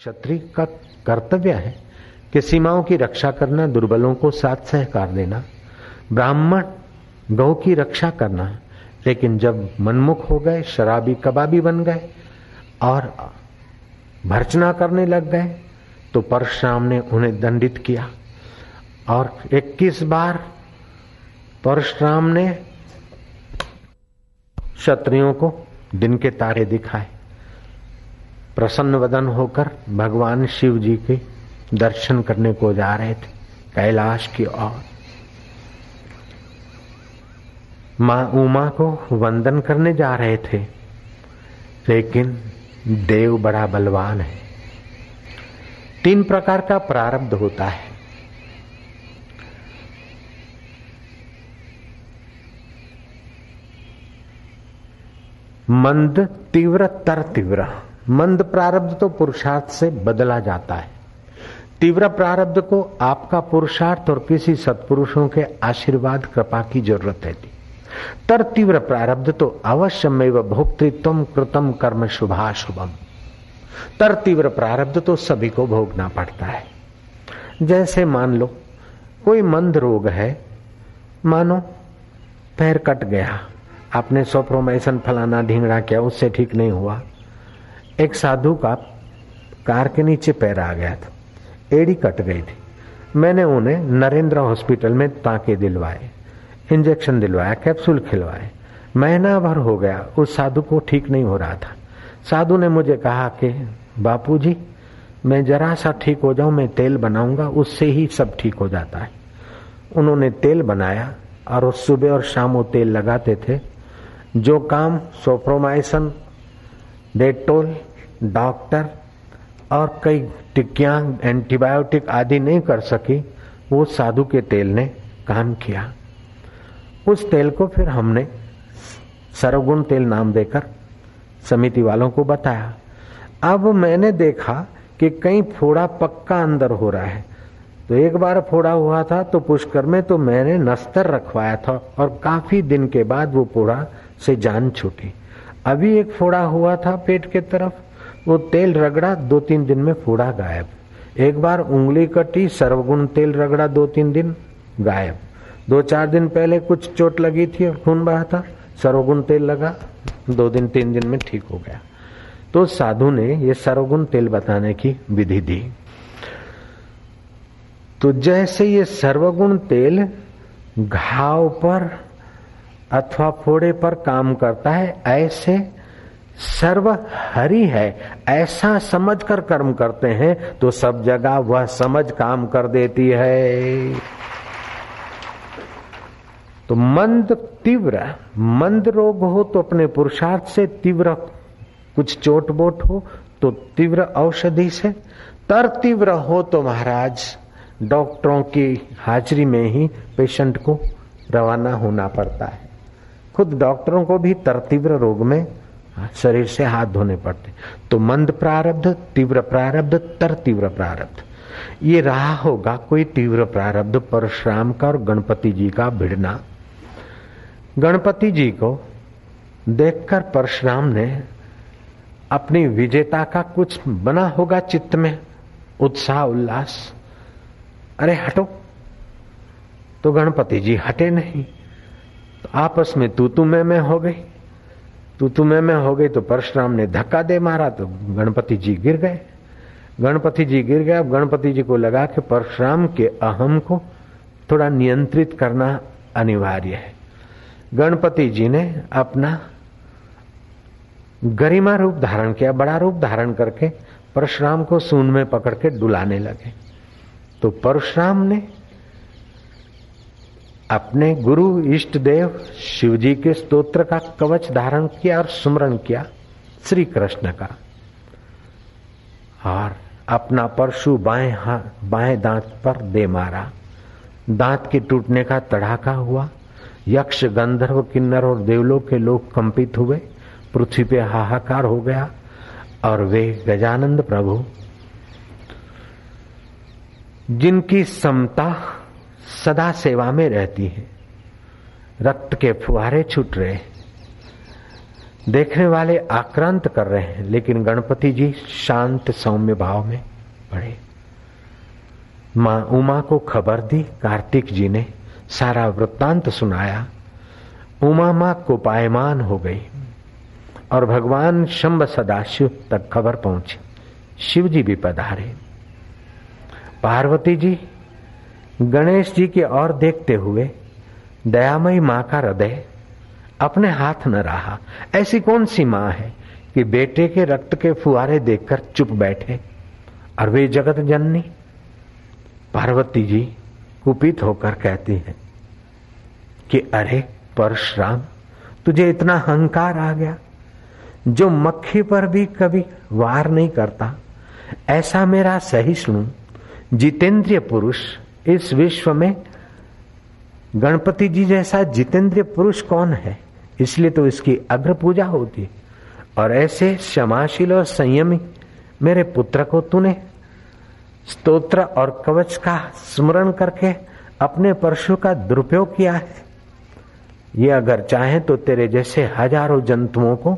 क्षत्रिय का कर्तव्य है कि सीमाओं की रक्षा करना, दुर्बलों को साथ सहकार देना, ब्राह्मण गौ की रक्षा करना। लेकिन जब मनमुख हो गए, शराबी कबाबी बन गए और भर्त्सना करने लग गए तो परशुराम ने उन्हें दंडित किया। और 21 बार परशुराम ने क्षत्रियों को दिन के तारे दिखाए। प्रसन्न वदन होकर भगवान शिव जी के दर्शन करने को जा रहे थे कैलाश की ओर। मां उमा को वंदन करने जा रहे थे, लेकिन देव बड़ा बलवान है। 3 प्रकार का प्रारब्ध होता है। मंद तीव्र तर तीव्र। मंद प्रारब्ध तो पुरुषार्थ से बदला जाता है, तीव्र प्रारब्ध को आपका पुरुषार्थ और किसी सत्पुरुषों के आशीर्वाद कृपा की जरूरत है। तर तीव्र प्रारब्ध तो अवश्यमेव भोक्तृत्वम कृतम कर्म शुभाशुभम। तर तीव्र प्रारब्ध तो सभी को भोगना पड़ता है। जैसे मान लो कोई मंद रोग है, मानो पैर कट गया, आपने सोप्रोमाइसन फलाना ढींगड़ा किया, उससे ठीक नहीं हुआ। एक साधु का कार के नीचे पैर आ गया था, एड़ी कट गई थी। मैंने उन्हें नरेंद्र हॉस्पिटल में टांके दिलवाए, इंजेक्शन दिलवाया, कैप्सूल खिलवाए। महीना भर हो गया, उस साधु को ठीक नहीं हो रहा था। साधु ने मुझे कहा कि बापूजी मैं जरा सा ठीक हो जाऊं, मैं तेल बनाऊंगा, उससे ही सब ठीक हो जाता है। उन्होंने तेल बनाया और सुबह और शाम वो तेल लगाते थे। जो काम सोप्रोमाइसन, डेटोल, डॉक्टर और कई टिक्कियां, एंटीबायोटिक आदि नहीं कर सकी, वो साधु के तेल ने काम किया। उस तेल को फिर हमने सर्वगुण तेल नाम देकर समिति वालों को बताया। अब मैंने देखा कि कहीं फोड़ा पक्का अंदर हो रहा है। तो एक बार फोड़ा हुआ था तो पुष्कर में, तो मैंने नस्तर रखवाया था और काफी दिन के बाद वो फोड़ा से जान छूटी। अभी एक फोड़ा हुआ था पेट के तरफ, वो तेल रगड़ा, 2-3 दिन में फोड़ा गायब। एक बार उंगली कटी, सर्वगुण तेल रगड़ा, 2-3 दिन गायब। 2-4 दिन पहले कुछ चोट लगी थी, खून बहा था, सर्वगुण तेल लगा, 2-3 दिन में ठीक हो गया। तो साधु ने ये सर्वगुण तेल बताने की विधि दी। तो जैसे ये सर्वगुण तेल घाव पर अथवा फोड़े पर काम करता है, ऐसे सर्व हरि है, ऐसा समझकर कर्म करते हैं तो सब जगह वह समझ काम कर देती है। तो मंद तीव्र, मंद रोग हो तो अपने पुरुषार्थ से, तीव्र कुछ चोट बोट हो तो तीव्र औषधि से, तर तीव्र हो तो महाराज डॉक्टरों की हाजिरी में ही पेशेंट को रवाना होना पड़ता है। खुद डॉक्टरों को भी तर तीव्र रोग में शरीर से हाथ धोने पड़ते। तो मंद प्रारब्ध, तीव्र प्रारब्ध, तर तीव्र प्रारब्ध, ये रहा होगा कोई तीव्र प्रारब्ध परशुराम का और गणपति जी का भिड़ना। गणपति जी को देखकर परशुराम ने अपनी विजेता का कुछ बना होगा चित्त में उत्साह उल्लास, अरे हटो, तो गणपति जी हटे नहीं, तो आपस में तू मैं हो गई। तू मैं हो गई तो परशुराम ने धक्का दे मारा तो गणपति जी गिर गए। गणपति जी गिर गए। अब गणपति जी को लगा कि परशुराम के अहम को थोड़ा नियंत्रित करना अनिवार्य है। गणपति जी ने अपना गरिमा रूप धारण किया, बड़ा रूप धारण करके परशुराम को सूंड में पकड़ के डुलाने लगे। तो परशुराम ने अपने गुरु इष्ट देव शिव जी के स्तोत्र का कवच धारण किया और स्मरण किया श्री कृष्ण का, और अपना परशु बाएं दांत पर दे मारा। दांत के टूटने का तड़ाका हुआ। यक्ष, गंधर्व, किन्नर और देवलोक के लोग कंपित हुए, पृथ्वी पे हाहाकार हो गया। और वे गजानंद प्रभु जिनकी समता सदा सेवा में रहती है, रक्त के फुहारे छूट रहे, देखने वाले आक्रांत कर रहे हैं, लेकिन गणपति जी शांत सौम्य भाव में पड़े। मां उमा को खबर दी, कार्तिक जी ने सारा वृत्तांत सुनाया। उमा मां को पायमान हो गई और भगवान शंभ सदाशिव तक खबर पहुंची। शिव जी भी पधारे। पार्वती जी गणेश जी की ओर देखते हुए दयामयी मां का हृदय अपने हाथ न रहा। ऐसी कौन सी मां है कि बेटे के रक्त के फुहारे देखकर चुप बैठे, और वे जगत जननी पार्वती जी कुपित होकर कहती है कि अरे परशुराम, तुझे इतना अहंकार आ गया, जो मक्खी पर भी कभी वार नहीं करता, ऐसा मेरा सहिष्णु जितेंद्रिय पुरुष, इस विश्व में गणपति जी जैसा जितेंद्रिय पुरुष कौन है, इसलिए तो इसकी अग्र पूजा होती। और ऐसे क्षमाशील और संयमी मेरे पुत्र को तूने स्तोत्र और कवच का स्मरण करके अपने परशु का दुरुपयोग किया है। ये अगर चाहे तो तेरे जैसे हजारों जंतुओं को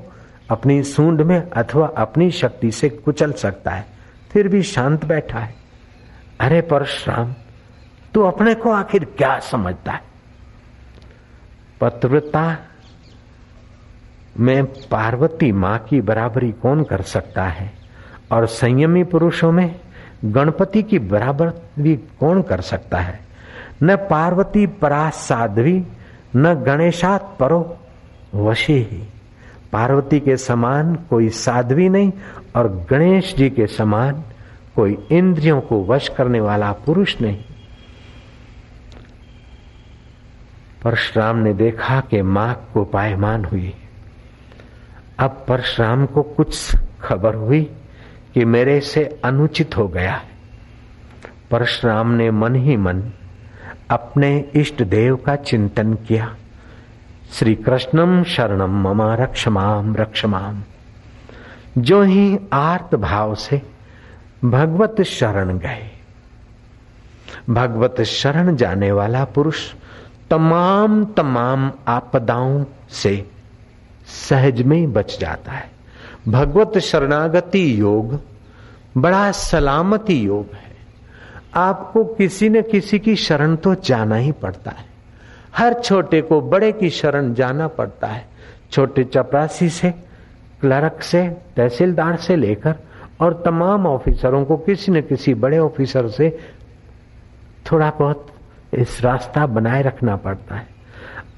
अपनी सूंड में अथवा अपनी शक्ति से कुचल सकता है, फिर भी शांत बैठा है। अरे परशुराम, तू अपने को आखिर क्या समझता है? पतिव्रता में पार्वती मां की बराबरी कौन कर सकता है, और संयमी पुरुषों में गणपति की बराबरी कौन कर सकता है? न पार्वती परा साध्वी, न गणेशात परो वशी ही। पार्वती के समान कोई साध्वी नहीं, और गणेश जी के समान कोई इंद्रियों को वश करने वाला पुरुष नहीं। परशुराम ने देखा कि मां को पायमान हुई। अब परशुराम को कुछ खबर हुई कि मेरे से अनुचित हो गया है। परशुराम ने मन ही मन अपने इष्ट देव का चिंतन किया। श्री कृष्णम शरणम मम रक्ष माम रक्ष माम। जो ही आर्त भाव से भगवत शरण गए। भगवत शरण जाने वाला पुरुष तमाम तमाम आपदाओं से सहज में बच जाता है। भगवत शरणागति योग बड़ा सलामती योग है। आपको किसी न किसी की शरण तो जाना ही पड़ता है। हर छोटे को बड़े की शरण जाना पड़ता है। छोटे चपरासी से, क्लर्क से, तहसीलदार से लेकर और तमाम ऑफिसरों को किसी न किसी बड़े ऑफिसर से थोड़ा बहुत इस रास्ता बनाए रखना पड़ता है।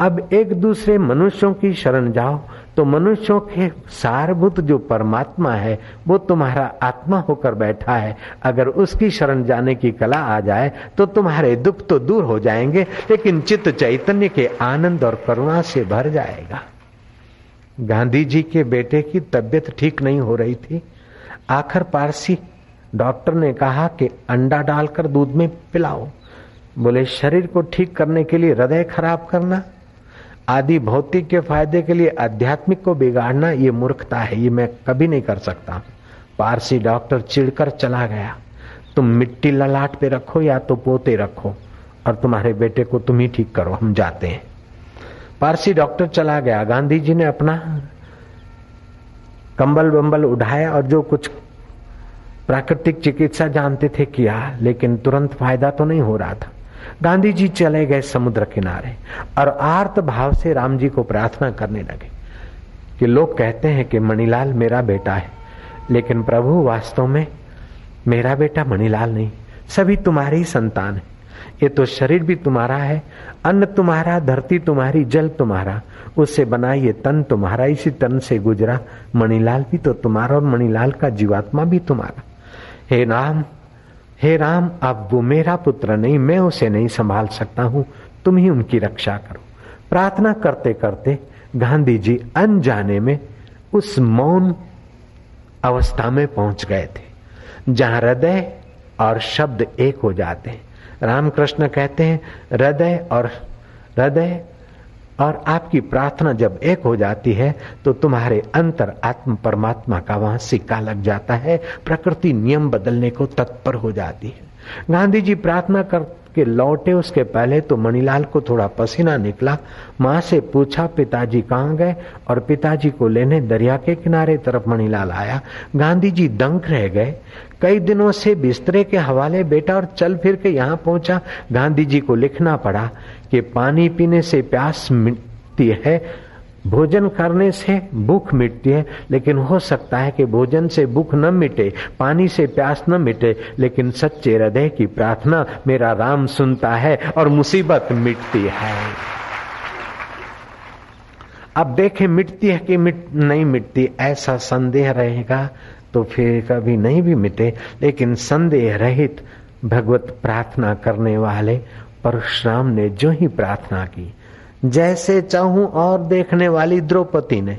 अब एक दूसरे मनुष्यों की शरण जाओ तो मनुष्यों के सारभूत जो परमात्मा है वो तुम्हारा आत्मा होकर बैठा है। अगर उसकी शरण जाने की कला आ जाए तो तुम्हारे दुख तो दूर हो जाएंगे, लेकिन चित्त चैतन्य के आनंद और करुणा से भर जाएगा। गांधी जी के बेटे की तबीयत ठीक नहीं हो रही थी। आखिर पारसी डॉक्टर ने कहा कि अंडा डालकर दूध में पिलाओ। बोले, शरीर को ठीक करने के लिए हृदय खराब करना, आदि भौतिक के फायदे के लिए आध्यात्मिक को बिगाड़ना, ये मूर्खता है, ये मैं कभी नहीं कर सकता। पारसी डॉक्टर चिढ़कर चला गया। तुम मिट्टी ललाट पे रखो या तो पोते रखो, और तुम्हारे बेटे को तुम ही ठीक करो, हम जाते हैं। पारसी डॉक्टर चला गया। गांधी जी ने अपना कंबल बंबल उठाया और जो कुछ प्राकृतिक चिकित्सा जानते थे किया, लेकिन तुरंत फायदा तो नहीं हो रहा था। गांधी जी चले गए समुद्र किनारे और आर्त भाव से राम जी को प्रार्थना करने लगे कि लोग कहते हैं कि मणिलाल मेरा बेटा है, लेकिन प्रभु वास्तव में मेरा बेटा मणिलाल नहीं, सभी तुम्हारी संतान है। ये तो शरीर भी तुम्हारा है, अन्न तुम्हारा, धरती तुम्हारी, जल तुम्हारा, उससे बना ये तन तुम्हारा, इसी तन से गुजरा मणिलाल भी तो तुम्हारा, और मणिलाल का जीवात्मा भी तुम्हारा। हे राम, अब वो मेरा पुत्र नहीं, मैं उसे नहीं संभाल सकता हूँ, तुम ही उनकी रक्षा करो। प्रार्थना करते करते गांधी जी अनजाने में उस मौन अवस्था में पहुंच गए थे जहाँ हृदय और शब्द एक हो जाते हैं। रामकृष्ण कहते हैं हृदय और आपकी प्रार्थना जब एक हो जाती है तो तुम्हारे अंतर आत्म परमात्मा का वहां सिक्का लग जाता है। प्रकृति नियम बदलने को तत्पर हो जाती है। गांधी जी प्रार्थना करके लौटे उसके पहले तो मणिलाल को थोड़ा पसीना निकला। मां से पूछा पिताजी कहाँ गए, और पिताजी को लेने दरिया के किनारे तरफ मणिलाल आया। गांधी जी दंग रह गए। कई दिनों से बिस्तरे के हवाले बेटा और चल फिर के यहाँ पहुंचा। गांधी जी को लिखना पड़ा कि पानी पीने से प्यास मिटती है, भोजन करने से भूख मिटती है, लेकिन हो सकता है कि भोजन से भूख न मिटे, पानी से प्यास न मिटे, लेकिन सच्चे हृदय की प्रार्थना मेरा राम सुनता है और मुसीबत मिटती है। अब देखें मिटती है कि नहीं मिटती, ऐसा संदेह रहेगा तो फिर कभी नहीं भी मिटे। लेकिन संदेह रहित भगवत प्रार्थना करने वाले परशुराम ने जो ही प्रार्थना की, जैसे चाहूं और देखने वाली द्रौपदी ने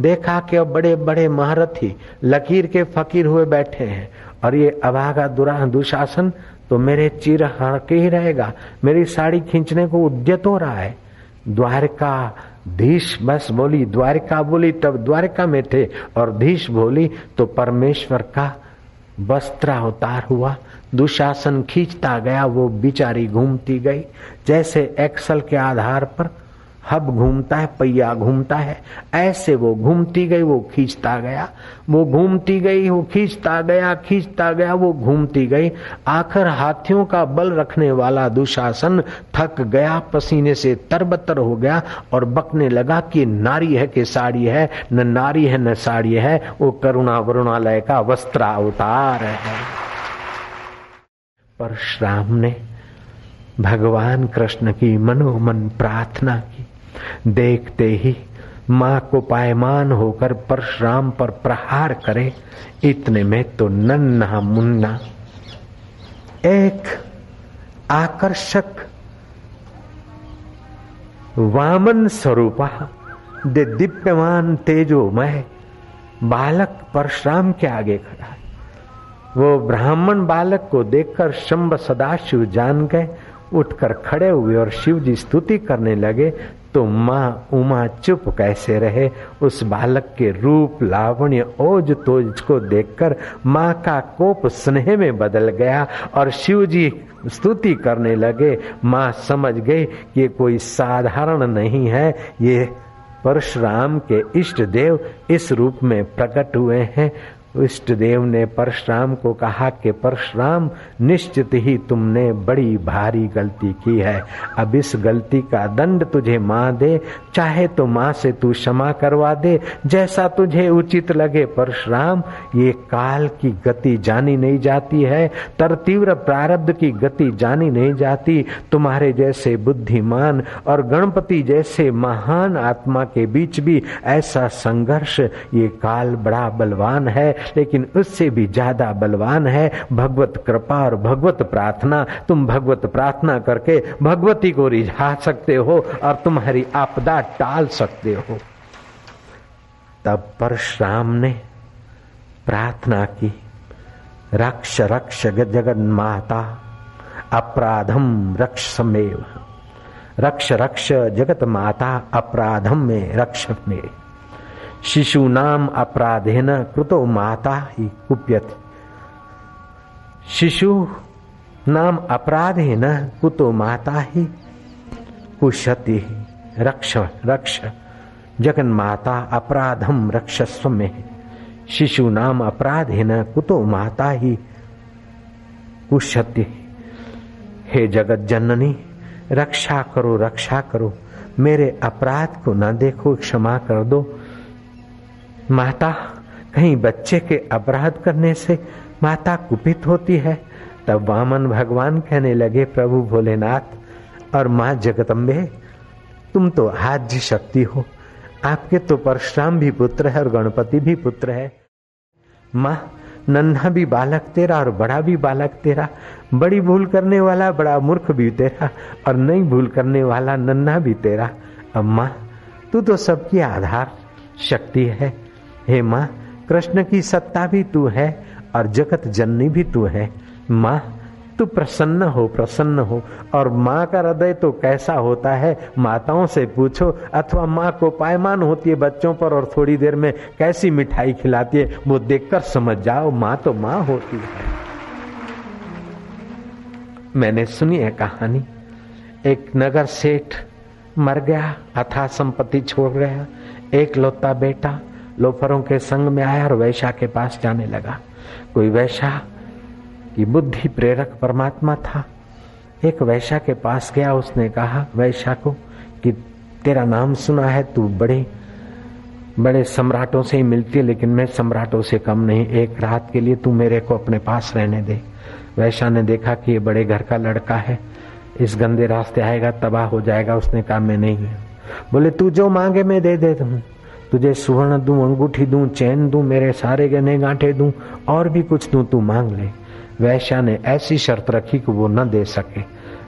देखा कि अब बड़े बड़े महारथी लकीर के फकीर हुए बैठे हैं और ये अभागा दुशासन तो मेरे चीर हड़के ही रहेगा, मेरी साड़ी खींचने को उद्यत हो रहा है। द्वारकाधीश बस बोली, द्वारका बोली तब द्वारका में थे, और धीश बोली तो परमेश्वर का वस्त्रावतार हुआ। दुशासन खींचता गया, वो बिचारी घूमती गई जैसे एक्सल के आधार पर हब घूमता है, पहिया घूमता है, ऐसे वो घूमती गई, वो खींचता गया, वो घूमती गई, वो खींचता गया, वो घूमती गई। आखिर हाथियों का बल रखने वाला दुशासन थक गया, पसीने से तरबतर हो गया और बकने लगा कि नारी है कि साड़ी है, न नारी है न साड़ी है, वो करुणा वरुणालय का वस्त्रावतार है। परशुराम ने भगवान कृष्ण की मनोमन प्रार्थना की। देखते ही मां को पायमान होकर परशुराम पर प्रहार करे, इतने में तो नन्हा मुन्ना एक आकर्षक वामन स्वरूपा दे दिव्यमान तेजोमय बालक परशुराम के आगे खड़ा है। वो ब्राह्मण बालक को देखकर शंभ सदाशिव जान गए, उठकर खड़े हुए और शिव जी स्तुति करने लगे। तो मां उमा चुप कैसे रहे, उस बालक के रूप लावण्य ओज तोज को देखकर मां का कोप स्नेह में बदल गया और शिव जी स्तुति करने लगे। मां समझ गई कि ये कोई साधारण नहीं है, ये परशुराम के इष्ट देव इस रूप में प्रकट हुए हैं। इष्ट देव ने परशुराम को कहा कि परशुराम निश्चित ही तुमने बड़ी भारी गलती की है, अब इस गलती का दंड तुझे मां दे, चाहे तो मां से तू क्षमा करवा दे, जैसा तुझे उचित लगे। परशुराम ये काल की गति जानी नहीं जाती है, तरतीव्र प्रारब्ध की गति जानी नहीं जाती। तुम्हारे जैसे बुद्धिमान और गणपति जैसे महान आत्मा के बीच भी ऐसा संघर्ष, ये काल बड़ा बलवान है लेकिन उससे भी ज्यादा बलवान है भगवत कृपा और भगवत प्रार्थना। तुम भगवत प्रार्थना करके भगवती को रिझा सकते हो और तुम्हारी आपदा टाल सकते हो। तब परशुराम ने प्रार्थना की, रक्ष रक्ष जगन्माता अपराधम रक्षमेव, रक्ष रक्ष जगत माता अपराधम में रक्षमे, शिशु नाम अपराधेन कृतो माता ही कुप्यति, शिशु नाम अपराधेन कृतो माता ही कुशति, रक्ष रक्ष जगन माता अपराधम रक्षस्व में, शिशु नाम अपराधेन कृतो माता ही कुशति। हे जगत जननी रक्षा करो, रक्षा करो, मेरे अपराध को ना देखो, क्षमा कर दो माता। कहीं बच्चे के अपराध करने से माता कुपित होती है। तब वामन भगवान कहने लगे, प्रभु भोलेनाथ और मां जगदम्बे तुम तो आद्य शक्ति हो, आपके तो परशुराम भी पुत्र है और गणपति भी पुत्र है। मां नन्हा भी बालक तेरा और बड़ा भी बालक तेरा, बड़ी भूल करने वाला बड़ा मूर्ख भी तेरा और नहीं भूल करने वाला नन्हा भी तेरा। अब मां तू तो सबकी आधार शक्ति है। हे मां कृष्ण की सत्ता भी तू है और जगत जननी भी तू है। मां तू प्रसन्न हो, प्रसन्न हो। और मां का हृदय तो कैसा होता है, माताओं से पूछो, अथवा मां को पायमान होती है बच्चों पर और थोड़ी देर में कैसी मिठाई खिलाती है, वो देखकर समझ जाओ मां तो मां होती है। मैंने सुनी है कहानी, एक नगर सेठ मर गया, अथाह संपत्ति छोड़ गया, एक लौता बेटा लोफरों के संग में आया और वैश्या के पास जाने लगा। कोई वैश्या की बुद्धि प्रेरक परमात्मा था, एक वैश्या के पास गया, उसने कहा वैश्या को कि तेरा नाम सुना है, तू बड़े बड़े सम्राटों से ही मिलती है, लेकिन मैं सम्राटों से कम नहीं, एक रात के लिए तू मेरे को अपने पास रहने दे। वैश्या ने देखा कि ये बड़े घर का लड़का है, इस गंदे रास्ते आएगा तबाह हो जाएगा, उसने कहा मैं नहीं। बोले तू जो मांगे मैं दे देता हूँ, तुझे सुवर्ण दूं, अंगूठी दूं, चैन दूं, मेरे सारे गहने गांठे दूं, और भी कुछ दूं, तू मांग ले। वैश्या ने ऐसी शर्त रखी कि वो न दे सके।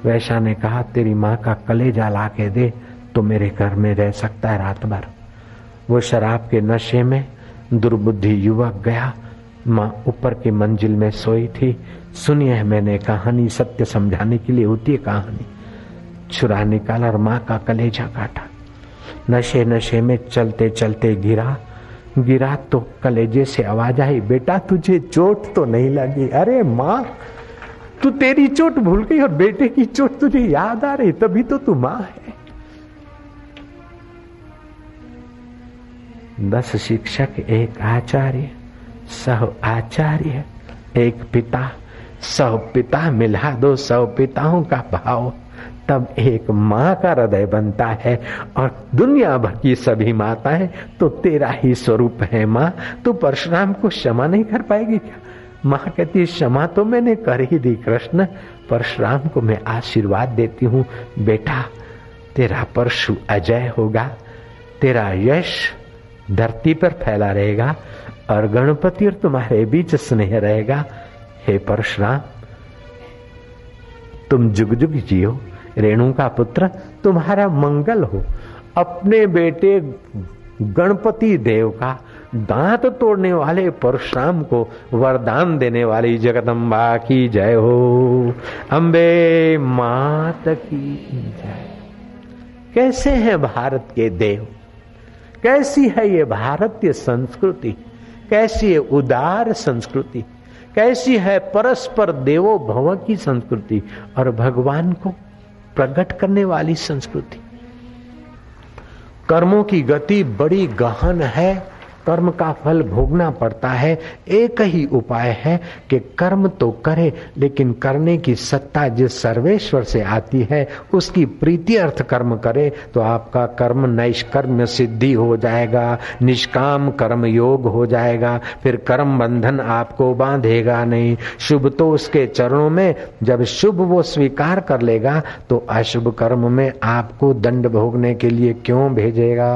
वैश्या ने कहा तेरी माँ का कलेजा ला के दे तो मेरे घर में रह सकता है रात भर। वो शराब के नशे में दुर्बुद्धि युवक गया, माँ ऊपर की मंजिल में सोई थी। सुनिए मैंने कहानी, सत्य समझाने के लिए होती है कहानी। छुरा निकाला और माँ का कलेजा काटा। नशे में चलते चलते गिरा तो कलेजे से आवाज आई, बेटा तुझे चोट तो नहीं लगी? अरे माँ तू तेरी चोट भूल गई और बेटे की चोट तुझे याद आ रही, तभी तो तू माँ है। 10 शिक्षक, एक आचार्य, सह आचार्य, एक पिता, सह पिता, मिला दो सौ पिताओं का भाव, तब एक माँ का हृदय बनता है। और दुनिया भर की सभी माताएं तो तेरा ही स्वरूप है माँ। तू परशुराम को क्षमा नहीं कर पाएगी क्या? माँ कहती क्षमा तो मैंने कर ही दी कृष्ण, परशुराम को मैं आशीर्वाद देती हूँ, बेटा तेरा परशु अजय होगा, तेरा यश धरती पर फैला रहेगा और गणपति और तुम्हारे बीच स्नेह रहेगा। हे परशुराम तुम जुग जुग जियो, रेणु का पुत्र तुम्हारा मंगल हो। अपने बेटे गणपति देव का दांत तोड़ने वाले परशुराम को वरदान देने वाली जगदम्बा की जय हो, अम्बे मात की जय। कैसे हैं भारत के देव, कैसी है ये भारतीय संस्कृति, कैसी है उदार संस्कृति, कैसी है परस्पर देवो भव की संस्कृति और भगवान को प्रकट करने वाली संस्कृति। कर्मों की गति बड़ी गहन है, कर्म का फल भोगना पड़ता है। एक ही उपाय है कि कर्म तो करे, लेकिन करने की सत्ता जिस सर्वेश्वर से आती है उसकी प्रीति अर्थ कर्म करे तो आपका कर्म नैष्कर्म सिद्धि हो जाएगा, निष्काम कर्म योग हो जाएगा, फिर कर्म बंधन आपको बांधेगा नहीं। शुभ तो उसके चरणों में, जब शुभ वो स्वीकार कर लेगा तो अशुभ कर्म में आपको दंड भोगने के लिए क्यों भेजेगा?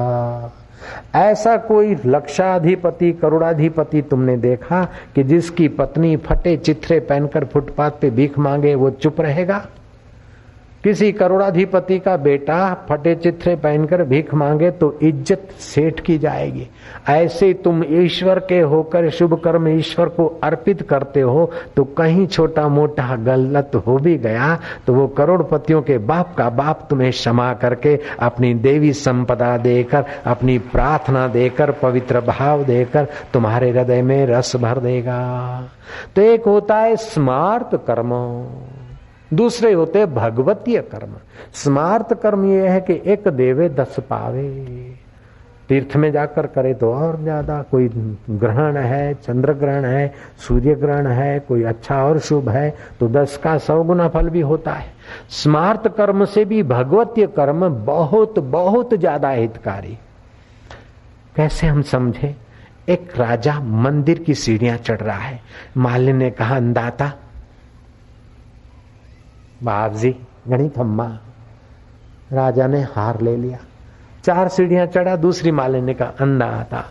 ऐसा कोई लक्षाधिपति करोड़ाधिपति तुमने देखा कि जिसकी पत्नी फटे चिथड़े पहनकर फुटपाथ पे भीख मांगे वो चुप रहेगा? किसी करोड़ाधिपति का बेटा फटे चिथड़े पहनकर भीख मांगे तो इज्जत सेठ की जाएगी। ऐसे तुम ईश्वर के होकर शुभ कर्म ईश्वर को अर्पित करते हो तो कहीं छोटा मोटा गलत हो भी गया तो वो करोड़पतियों के बाप का बाप तुम्हें क्षमा करके अपनी देवी संपदा देकर, अपनी प्रार्थना देकर, पवित्र भाव देकर तुम्हारे हृदय में रस भर देगा। तो एक होता है स्मार्त कर्म, दूसरे होते भगवतीय कर्म। स्मार्त कर्म यह है कि एक देवे 10 पावे, तीर्थ में जाकर करे तो और ज्यादा, कोई ग्रहण है, चंद्र ग्रहण है, सूर्य ग्रहण है, कोई अच्छा और शुभ है तो 10 का 100 गुना फल भी होता है। स्मार्त कर्म से भी भगवतीय कर्म बहुत बहुत ज्यादा हितकारी। कैसे हम समझे? एक राजा मंदिर की सीढ़ियां चढ़ रहा है, माली ने कहा अंदाता बाप जी घनी थम्मा। राजा ने हार ले लिया, 4 सीढ़ियां चढ़ा, दूसरी मालिन ने कहा अंधा आता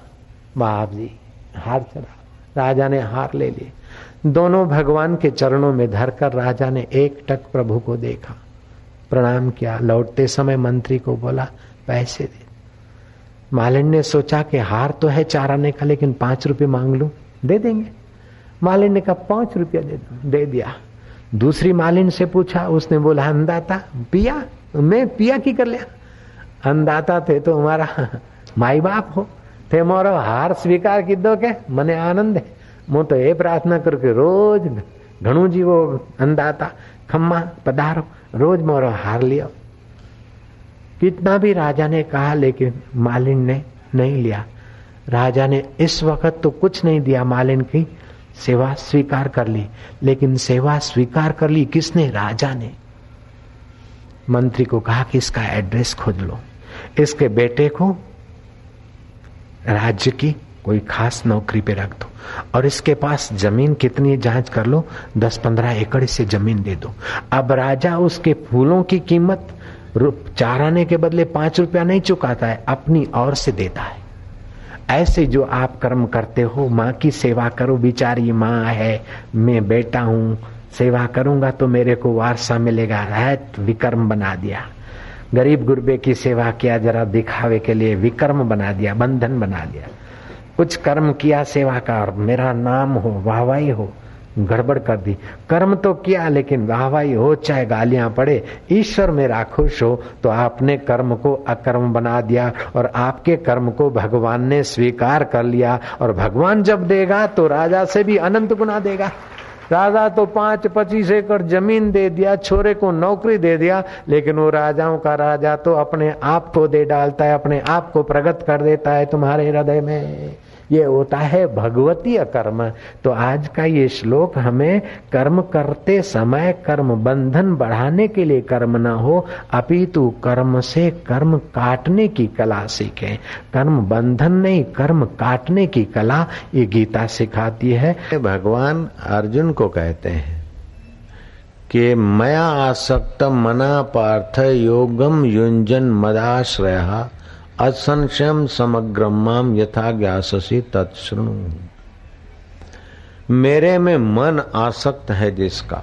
बाप जी हार चढ़ा, राजा ने हार ले ली। दोनों भगवान के चरणों में धरकर राजा ने एक टक प्रभु को देखा, प्रणाम किया, लौटते समय मंत्री को बोला पैसे दे। मालिन ने सोचा कि हार तो है 4 आने का, लेकिन 5 रुपये मांग लूं दे देंगे। मालिन ने कहा 5 रुपया दे दो, दे दिया। दूसरी मालिन से पूछा, उसने बोला अन्नदाता पिया, मैं पिया की कर लिया, अन्नदाता थे तो हमारा माई बाप हो, थे मोरो हार स्वीकार की दो के मने आनंद है। मु तो ये प्रार्थना करके रोज ઘણું જીવો अंधा था, खम्मा पधारो, रोज मोरो हार लियो। कितना भी राजा ने कहा लेकिन मालिन ने नहीं लिया। राजा ने इस वक्त तो कुछ नहीं दिया, मालिन की सेवा स्वीकार कर ली। लेकिन सेवा स्वीकार कर ली किसने? राजा ने। मंत्री को कहा कि इसका एड्रेस खोज लो, इसके बेटे को राज्य की कोई खास नौकरी पे रख दो और इसके पास जमीन कितनी जांच कर लो, 10-15 एकड़ से जमीन दे दो। अब राजा उसके फूलों की कीमत चाराने के बदले 5 रुपया नहीं चुकाता है, अपनी ओर से देता है। ऐसे जो आप कर्म करते हो, माँ की सेवा करो, बिचारी माँ है, मैं बेटा हूँ, सेवा करूंगा तो मेरे को वारसा मिलेगा, रहत विकर्म बना दिया। गरीब गुरबे की सेवा किया जरा दिखावे के लिए, विकर्म बना दिया, बंधन बना दिया। कुछ कर्म किया सेवा का और मेरा नाम हो, वाहवाही हो, गड़बड़ कर दी। कर्म तो किया लेकिन वाहवाही हो, चाहे गालियां पड़े, ईश्वर मेरा खुश हो, तो आपने कर्म को अकर्म बना दिया और आपके कर्म को भगवान ने स्वीकार कर लिया। और भगवान जब देगा तो राजा से भी अनंत गुना देगा। राजा तो 25 एकड़ जमीन दे दिया, छोरे को नौकरी दे दिया, लेकिन वो राजाओं का राजा तो अपने आप को दे डालता है, अपने आप को प्रगट कर देता है तुम्हारे हृदय में। ये होता है भगवतीय कर्म। तो आज का ये श्लोक हमें कर्म करते समय कर्म बंधन बढ़ाने के लिए कर्म ना हो, अपितु कर्म से कर्म काटने की कला सीखें। कर्म बंधन नहीं, कर्म काटने की कला ये गीता सिखाती है। भगवान अर्जुन को कहते हैं कि मया आसक्त मना पार्थ योगम युञ्जन मदाश्रयः असंशयम समग्रम माम यथा ज्ञाससि तत्शृणु। मेरे में मन आसक्त है जिसका,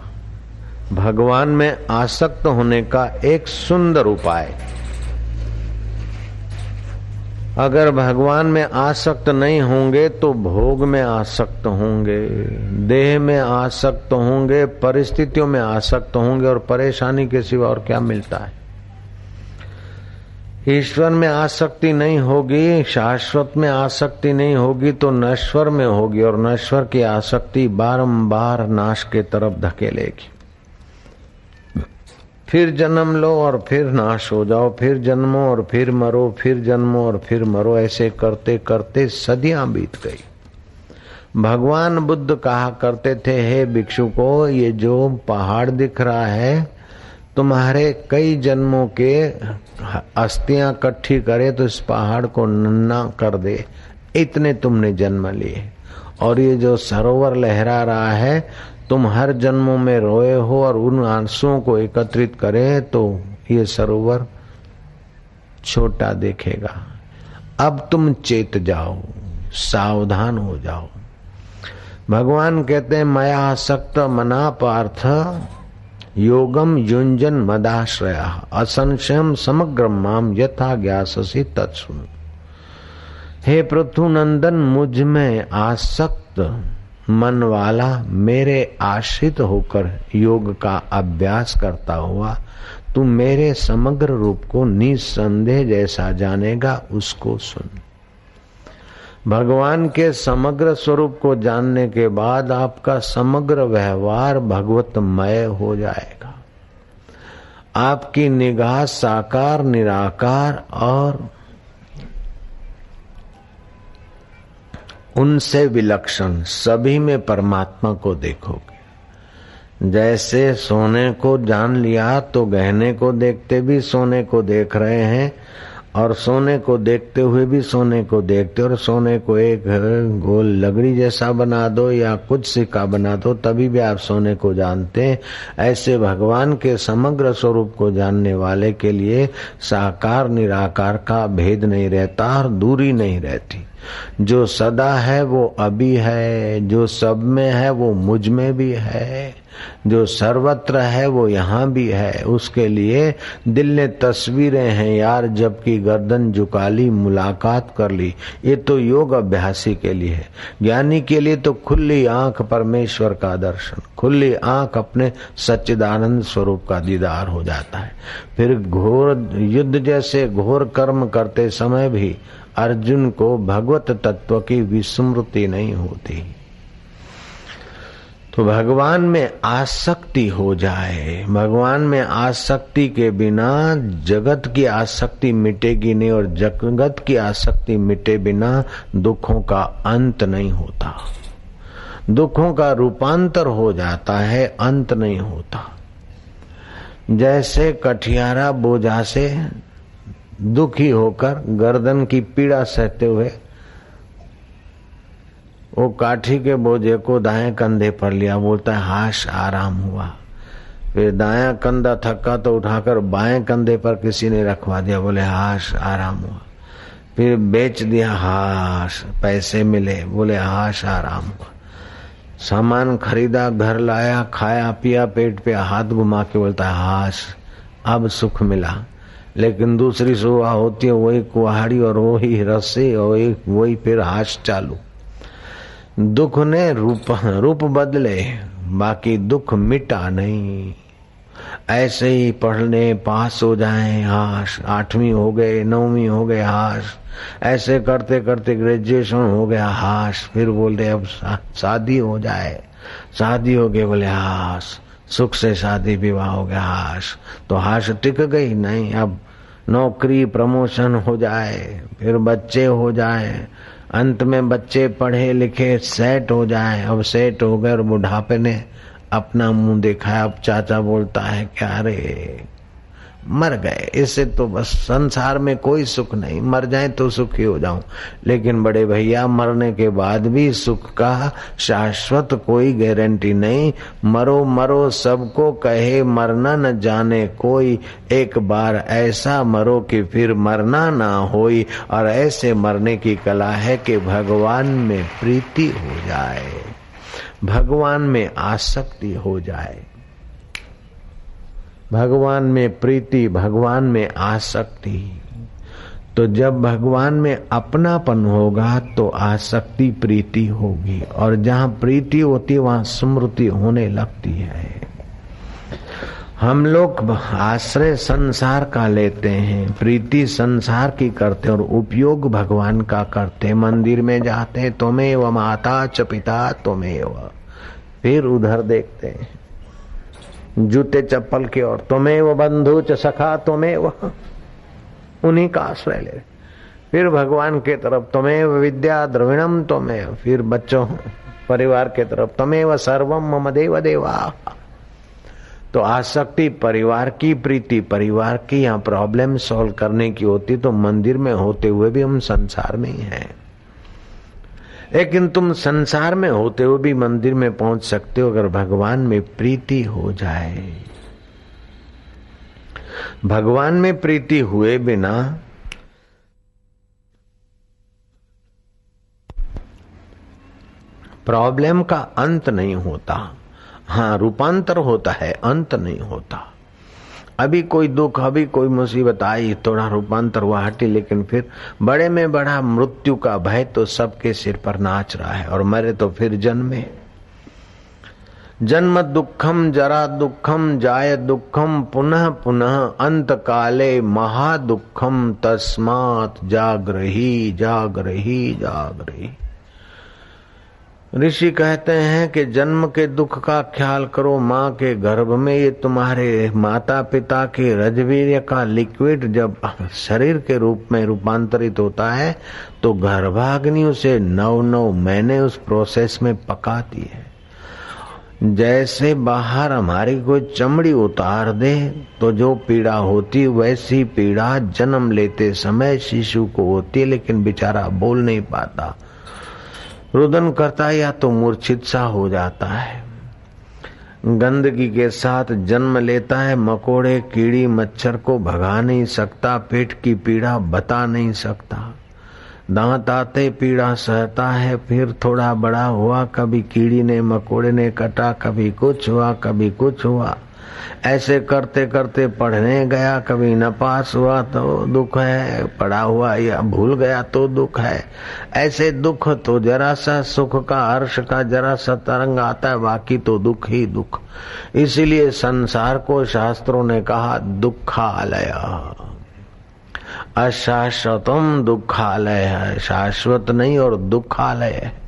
भगवान में आसक्त होने का एक सुंदर उपाय। अगर भगवान में आसक्त नहीं होंगे तो भोग में आसक्त होंगे, देह में आसक्त होंगे, परिस्थितियों में आसक्त होंगे और परेशानी के सिवा और क्या मिलता है? ईश्वर में आसक्ति नहीं होगी, शाश्वत में आसक्ति नहीं होगी तो नश्वर में होगी, और नश्वर की आसक्ति बारंबार नाश के तरफ धकेलेगी। फिर जन्म लो और फिर नाश हो जाओ, फिर जन्मो और फिर मरो, फिर जन्मो और फिर मरो, ऐसे करते करते सदियां बीत गई। भगवान बुद्ध कहा करते थे, हे भिक्षु को, ये जो पहाड़ दिख रहा है तुम्हारे कई जन्मों के अस्थियां इकट्ठी करे तो इस पहाड़ को नन्हा कर दे, इतने तुमने जन्म लिए। और ये जो सरोवर लहरा रहा है, तुम हर जन्मों में रोए हो और उन आंसुओं को एकत्रित करे तो ये सरोवर छोटा देखेगा। अब तुम चेत जाओ, सावधान हो जाओ। भगवान कहते हैं मया आसक्त मना पार्थ योगम युञ्जन मदाश्रयः असंशयम समग्रम माम यथा ज्ञाससि तत्सृणु। हे पृथुनंदन, मुझ में आसक्त मन वाला मेरे आश्रित होकर योग का अभ्यास करता हुआ तू मेरे समग्र रूप को निसंदेह जैसा जानेगा, उसको सुन। भगवान के समग्र स्वरूप को जानने के बाद आपका समग्र व्यवहार भगवतमय हो जाएगा। आपकी निगाह साकार, निराकार और उनसे विलक्षण सभी में परमात्मा को देखोगे। जैसे सोने को जान लिया तो गहने को देखते भी सोने को देख रहे हैं और सोने को देखते हुए भी सोने को देखते, और सोने को एक गोल लगड़ी जैसा बना दो या कुछ सिक्का बना दो तभी भी आप सोने को जानते हैं। ऐसे भगवान के समग्र स्वरूप को जानने वाले के लिए साकार निराकार का भेद नहीं रहता और दूरी नहीं रहती। जो सदा है वो अभी है, जो सब में है वो मुझ में भी है, जो सर्वत्र है वो यहाँ भी है। उसके लिए दिल ने तस्वीरें हैं यार, जबकि गर्दन झुका ली, मुलाकात कर ली। ये तो योग अभ्यासी के लिए है। ज्ञानी के लिए तो खुली आंख परमेश्वर का दर्शन, खुली आंख अपने सच्चिदानंद स्वरूप का दीदार हो जाता है। फिर घोर युद्ध जैसे घोर कर्म करते समय भी अर्जुन को भगवत तत्व की विस्मृति नहीं होती। तो भगवान में आसक्ति हो जाए। भगवान में आसक्ति के बिना जगत की आसक्ति मिटेगी नहीं, और जगत की आसक्ति मिटे बिना दुखों का अंत नहीं होता। दुखों का रूपांतर हो जाता है, अंत नहीं होता। जैसे कठियारा बोझा से दुखी होकर गर्दन की पीड़ा सहते हुए वो काठी के बोझे को दाएं कंधे पर लिया, बोलता है हाश आराम हुआ। फिर दायां कंधा थका तो उठाकर बाएं कंधे पर किसी ने रखवा दिया, बोले हाश आराम हुआ। फिर बेच दिया, हाश पैसे मिले, बोले हाश आराम हुआ। सामान खरीदा, घर लाया, खाया पिया, पेट पे हाथ घुमा के बोलता है हाश अब सुख मिला। लेकिन दूसरी सुबह होती है वही कुहाड़ी और वही रस्सी और वही फिर हाश चालू। दुख ने रूप बदले, बाकी दुख मिटा नहीं। ऐसे ही पढ़ने पास हो जाए हाश, 8वीं हो गए, 9वीं हो गए हाश, ऐसे करते करते ग्रेजुएशन हो गया हाश। फिर बोल रहे अब शादी हो जाए, शादी हो गई, बोले हाश सुख से शादी विवाह हो गया हाश। तो हाश टिक गई नहीं। अब नौकरी प्रमोशन हो जाए, फिर बच्चे हो जाए, अंत में बच्चे पढ़े लिखे सेट हो जाए। अब सेट हो गए और बुढ़ापे ने अपना मुंह दिखाया। अब चाचा बोलता है कि अरे मर गए, इससे तो बस संसार में कोई सुख नहीं, मर जाए तो सुखी हो जाऊं। लेकिन बड़े भैया मरने के बाद भी सुख का शाश्वत कोई गारंटी नहीं। मरो मरो सबको कहे मरना न जाने कोई, एक बार ऐसा मरो कि फिर मरना ना होई। और ऐसे मरने की कला है कि भगवान में प्रीति हो जाए, भगवान में आसक्ति हो जाए। भगवान में प्रीति, भगवान में आसक्ति। तो जब भगवान में अपनापन होगा तो आसक्ति प्रीति होगी, और जहाँ प्रीति होती वहाँ स्मृति होने लगती है। हम लोग आश्रय संसार का लेते हैं, प्रीति संसार की करते हैं और उपयोग भगवान का करते हैं। मंदिर में जाते हैं, त्वमेव माता च पिता त्वमेव, फिर उधर देखते हैं जूते चप्पल के और त्वमेव बंधु च सखा त्वमेव, उन्हीं का आश्रय ले। फिर भगवान के तरफ त्वमेव विद्या द्रविणम त्वमेव, फिर बच्चों परिवार के तरफ त्वमेव सर्वम मम देव देवा। तो आसक्ति परिवार की, प्रीति परिवार की, यहाँ प्रॉब्लम सॉल्व करने की होती। तो मंदिर में होते हुए भी हम संसार में ही हैं। लेकिन तुम संसार में होते हुए भी मंदिर में पहुंच सकते हो अगर भगवान में प्रीति हो जाए। भगवान में प्रीति हुए बिना प्रॉब्लम का अंत नहीं होता। हाँ, रूपांतर होता है, अंत नहीं होता। अभी कोई दुख, अभी कोई मुसीबत आई, थोड़ा रूपांतर हुआ, हटी, लेकिन फिर बड़े में बड़ा मृत्यु का भय तो सबके सिर पर नाच रहा है। और मरे तो फिर जन्मे, जन्म दुखम जरा दुखम जाय दुखम पुनः पुनः अंत काले महा दुखम तस्मात् जाग्रही जाग्रही जाग्रही। ऋषि कहते हैं कि जन्म के दुख का ख्याल करो। माँ के गर्भ में ये तुम्हारे माता पिता के रजवीर्य का लिक्विड जब शरीर के रूप में रूपांतरित होता है तो गर्भाग्नि उसे 9-9 महीने उस प्रोसेस में पकाती है। जैसे बाहर हमारी कोई चमड़ी उतार दे तो जो पीड़ा होती वैसी पीड़ा जन्म लेते समय शिशु को होती है, लेकिन बेचारा बोल नहीं पाता, रुदन करता है या तो मूर्छित सा हो जाता है। गंदगी के साथ जन्म लेता है, मकोड़े कीड़ी मच्छर को भगा नहीं सकता, पेट की पीड़ा बता नहीं सकता, दांत आते पीड़ा सहता है। फिर थोड़ा बड़ा हुआ, कभी कीड़ी ने मकोड़े ने कटा, कभी कुछ हुआ, कभी कुछ हुआ। ऐसे करते करते पढ़ने गया, कभी नपास हुआ तो दुख है, पढ़ा हुआ या भूल गया तो दुख है। ऐसे दुख तो जरा सा सुख का हर्ष का जरा सा तरंग आता है, बाकी तो दुख ही दुख। इसीलिए संसार को शास्त्रों ने कहा दुखालय, अशाश्वतम दुखालय है, शाश्वत नहीं और दुखालय है।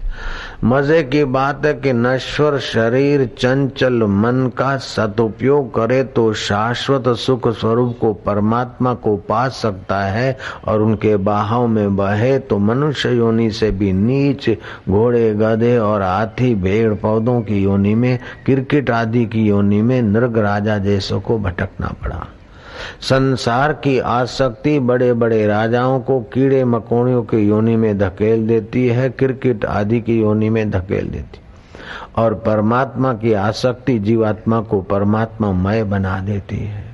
मजे की बात है कि नश्वर शरीर चंचल मन का सदुपयोग करे तो शाश्वत सुख स्वरूप को परमात्मा को पा सकता है और उनके बाहों में बहे तो मनुष्य योनि से भी नीच घोड़े गधे और हाथी भेड़ पौधों की योनि में क्रिकेट आदि की योनि में नृग राजा जैसों को भटकना पड़ा। संसार की आसक्ति बड़े बड़े राजाओं को कीड़े मकोड़ियों की योनि में धकेल देती है, क्रिकेट आदि की योनि में धकेल देती और परमात्मा की आसक्ति जीवात्मा को परमात्मामय बना देती है।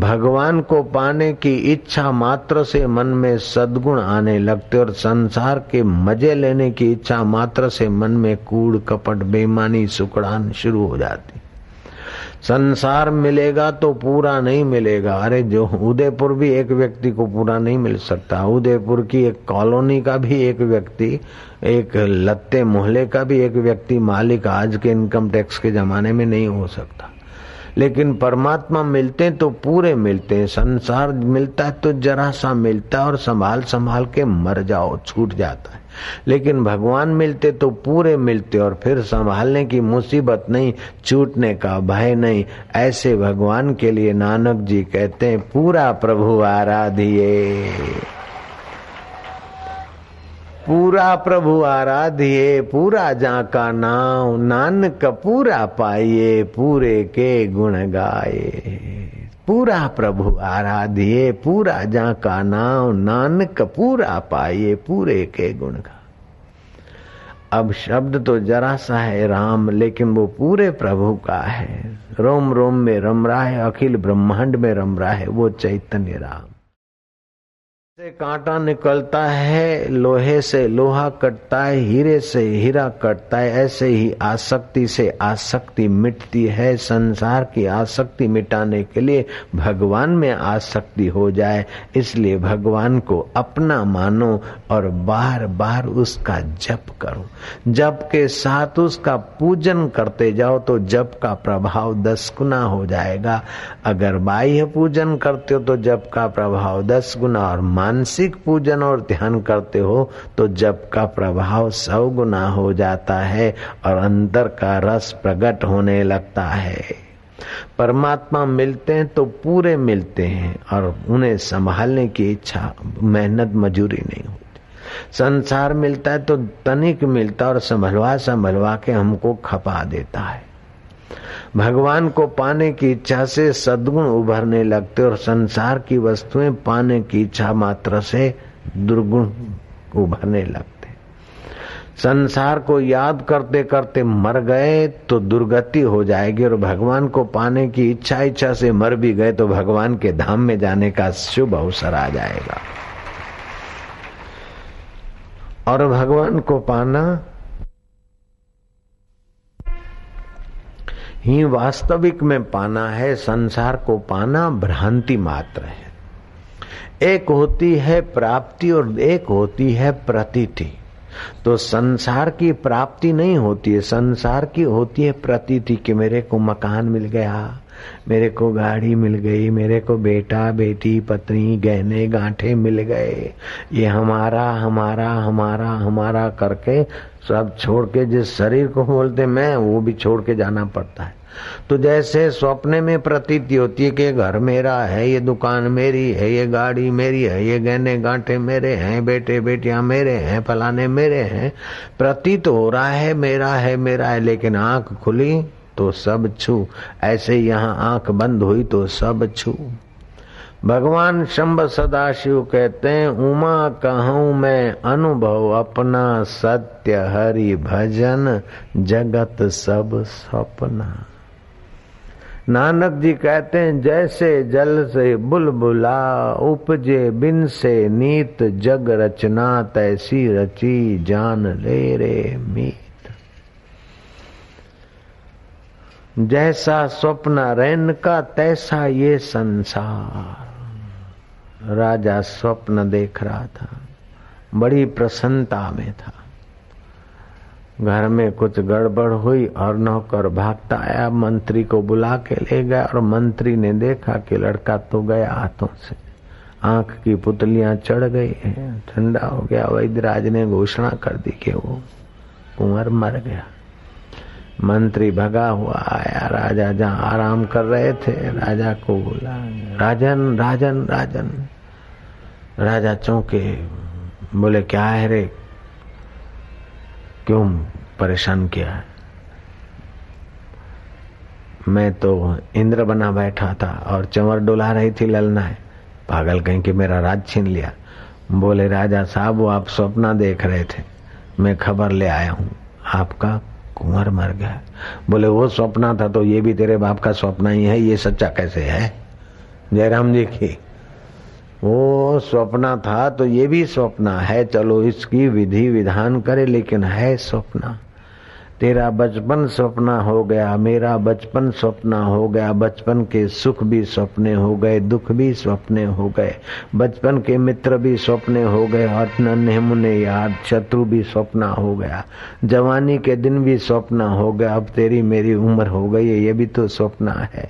भगवान को पाने की इच्छा मात्र से मन में सद्गुण आने लगते और संसार के मजे लेने की इच्छा मात्र से मन में कूड़ कपट बेईमानी सुकड़ान शुरू हो जाती। संसार मिलेगा तो पूरा नहीं मिलेगा। अरे जो उदयपुर भी एक व्यक्ति को पूरा नहीं मिल सकता, उदयपुर की एक कॉलोनी का भी एक व्यक्ति, एक लत्ते मोहल्ले का भी एक व्यक्ति मालिक आज के इनकम टैक्स के जमाने में नहीं हो सकता। लेकिन परमात्मा मिलते हैं तो पूरे मिलते हैं, संसार मिलता है तो जरा सा मिलता है और संभाल संभाल के मर जाओ, छूट जाता है। लेकिन भगवान मिलते तो पूरे मिलते और फिर संभालने की मुसीबत नहीं, छूटने का भय नहीं। ऐसे भगवान के लिए नानक जी कहते हैं पूरा प्रभु आराधिए, पूरा प्रभु आराधिए, पूरा जाका नाम नानक पूरा पाइए, पूरे के गुण गाए। पूरा प्रभु आराधिए, पूरा जाका नाम नानक पूरा पाइए, पूरे के गुण गा। अब शब्द तो जरा सा है राम, लेकिन वो पूरे प्रभु का है। रोम रोम में रम रहा है, अखिल ब्रह्मांड में रम रहा है वो चैतन्य राम। से कांटा निकलता है, लोहे से लोहा कटता है, हीरे से हीरा कटता है। ऐसे ही आसक्ति से आसक्ति मिटती है। संसार की आसक्ति मिटाने के लिए भगवान में आसक्ति हो जाए, इसलिए भगवान को अपना मानो और बार बार उसका जप करो। जप के साथ उसका पूजन करते जाओ तो जप का प्रभाव 10 गुना हो जाएगा। अगर बाह्य पूजन करते हो तो जप का प्रभाव 10 गुना और मानसिक पूजन और ध्यान करते हो तो जप का प्रभाव 100 गुना हो जाता है और अंदर का रस प्रकट होने लगता है। परमात्मा मिलते हैं तो पूरे मिलते हैं और उन्हें संभालने की इच्छा मेहनत मजूरी नहीं होती। संसार मिलता है तो तनिक मिलता और संभलवा संभलवा के हमको खपा देता है। भगवान को पाने की इच्छा से सद्गुण उभरने लगते और संसार की वस्तुएं पाने की इच्छा मात्र से दुर्गुण उभरने लगते। संसार को याद करते करते मर गए तो दुर्गति हो जाएगी और भगवान को पाने की इच्छा से मर भी गए तो भगवान के धाम में जाने का शुभ अवसर आ जाएगा। और भगवान को पाना ही वास्तविक में पाना है, संसार को पाना भ्रांति मात्र है। एक होती है प्राप्ति और एक होती है प्रतीति। तो संसार की प्राप्ति नहीं होती है, संसार की होती है प्रतीति कि मेरे को मकान मिल गया, मेरे को गाड़ी मिल गई, मेरे को बेटा बेटी पत्नी गहने गांठे मिल गए। ये हमारा हमारा हमारा हमारा करके सब छोड़ के जिस शरीर को बोलते मैं, वो भी छोड़ के जाना पड़ता है। तो जैसे स्वप्ने में प्रतीति होती है कि घर मेरा है, ये दुकान मेरी है, ये गाड़ी मेरी है, ये गहने गांठे मेरे हैं, बेटे बेटियां मेरे हैं, फलाने मेरे हैं, प्रतीत हो रहा है मेरा है मेरा है। लेकिन आंख खुली तो सब छू, ऐसे यहाँ आंख बंद हुई तो सब छू। भगवान शंभ सदाशिव कहते हैं उमा कहूं मैं अनुभव अपना, सत्य हरि भजन जगत सब सपना। नानक जी कहते हैं जैसे जल से बुलबुला उपजे बिन से नीत, जग रचना तैसी रची जान ले रे मीत। जैसा स्वप्न रैन का तैसा ये संसार। राजा स्वप्न देख रहा था, बड़ी प्रसन्नता में था। घर में कुछ गड़बड़ हुई और नौकर भागता आया, मंत्री को बुला के ले गया और मंत्री ने देखा कि लड़का तो गया हाथों से, आंख की पुतलियां चढ़ गई है, ठंडा हो गया। वैद्यराज ने घोषणा कर दी कि वो कुंवर मर गया। मंत्री भगा हुआ आया, राजा जहाँ आराम कर रहे थे राजा को बोला, राजन राजन राजन। राजा चौंके, बोले क्या है रे, क्यों परेशान किया? मैं तो इंद्र बना बैठा था और चंवर डुला रही थी ललनाएं, पागल कहीं कि मेरा राज छीन लिया। बोले राजा साहब वो आप सपना देख रहे थे, मैं खबर ले आया हूँ, आपका कुंवर मर गया। बोले वो सपना था तो ये भी तेरे बाप का सपना ही है, ये सच्चा कैसे है? जयराम जी की वो सपना था तो ये भी सपना है, चलो इसकी विधि विधान करे, लेकिन है सपना। तेरा बचपन सपना हो गया, मेरा बचपन सपना हो गया, बचपन के सुख भी सपने हो गए, दुख भी सपने हो गए, बचपन के मित्र भी सपने हो गए और नन्हे मुन्ने यार शत्रु भी सपना हो गया, जवानी के दिन भी सपना हो गया, अब तेरी मेरी उम्र हो गई है, ये भी तो सपना है।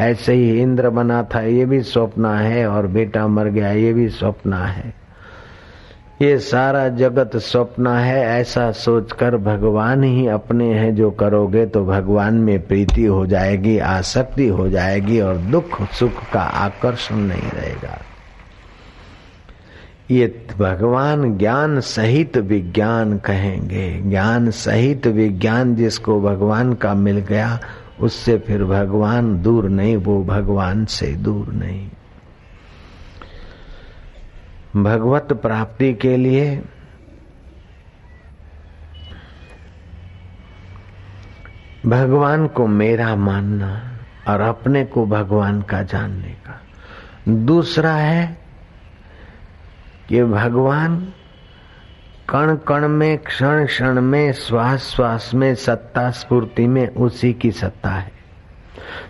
ऐसे ही इंद्र बना था ये भी सपना है और बेटा मर गया ये भी सपना है, ये सारा जगत सपना है। ऐसा सोचकर भगवान ही अपने हैं, जो करोगे तो भगवान में प्रीति हो जाएगी, आसक्ति हो जाएगी और दुख सुख का आकर्षण नहीं रहेगा। ये भगवान ज्ञान सहित विज्ञान कहेंगे, ज्ञान सहित विज्ञान। जिसको भगवान का मिल गया उससे फिर भगवान दूर नहीं, वो भगवान से दूर नहीं। भगवत प्राप्ति के लिए भगवान को मेरा मानना और अपने को भगवान का जानने का। दूसरा है कि भगवान कण कण में, क्षण क्षण में, श्वास श्वास में, सत्ता स्फूर्ति में उसी की सत्ता है।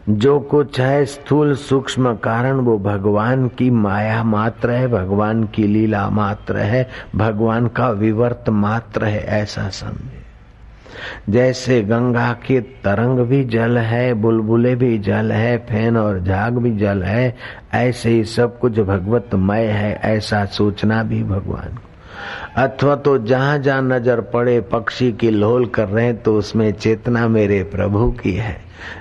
जो कुछ है स्थूल सूक्ष्म कारण वो भगवान की माया मात्र है, भगवान की लीला मात्र है, भगवान का विवर्त मात्र है, ऐसा समझे। जैसे गंगा के तरंग भी जल है, बुलबुले भी जल है, फैन और झाग भी जल है, ऐसे ही सब कुछ भगवतमय है, ऐसा सोचना भी भगवान को। अथवा तो जहां जहां नजर पड़े पक्षी की लोल कर रहे तो उसमें चेतना मेरे प्रभु की है।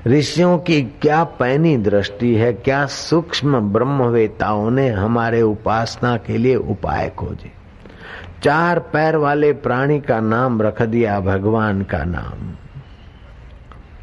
ऋषियों की क्या पैनी दृष्टि है, क्या सूक्ष्म ब्रह्मवेताओं ने हमारे उपासना के लिए उपाय खोजे। चार पैर वाले प्राणी का नाम रख दिया भगवान का नाम।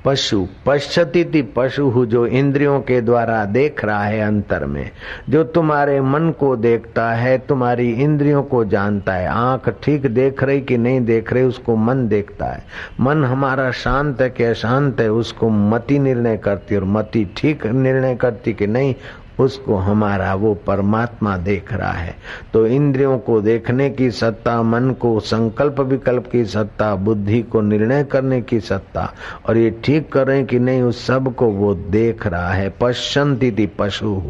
पशु पश्यति पशु, जो इंद्रियों के द्वारा देख रहा है अंतर में, जो तुम्हारे मन को देखता है, तुम्हारी इंद्रियों को जानता है। आंख ठीक देख रही कि नहीं देख रही उसको मन देखता है। मन हमारा शांत है कि अशांत है उसको मति निर्णय करती, और मति ठीक निर्णय करती कि नहीं उसको हमारा वो परमात्मा देख रहा है। तो इंद्रियों को देखने की सत्ता, मन को संकल्प विकल्प की सत्ता, बुद्धि को निर्णय करने की सत्ता, और ये ठीक करें कि नहीं उस सब को वो देख रहा है। पश्यन्ति पशु,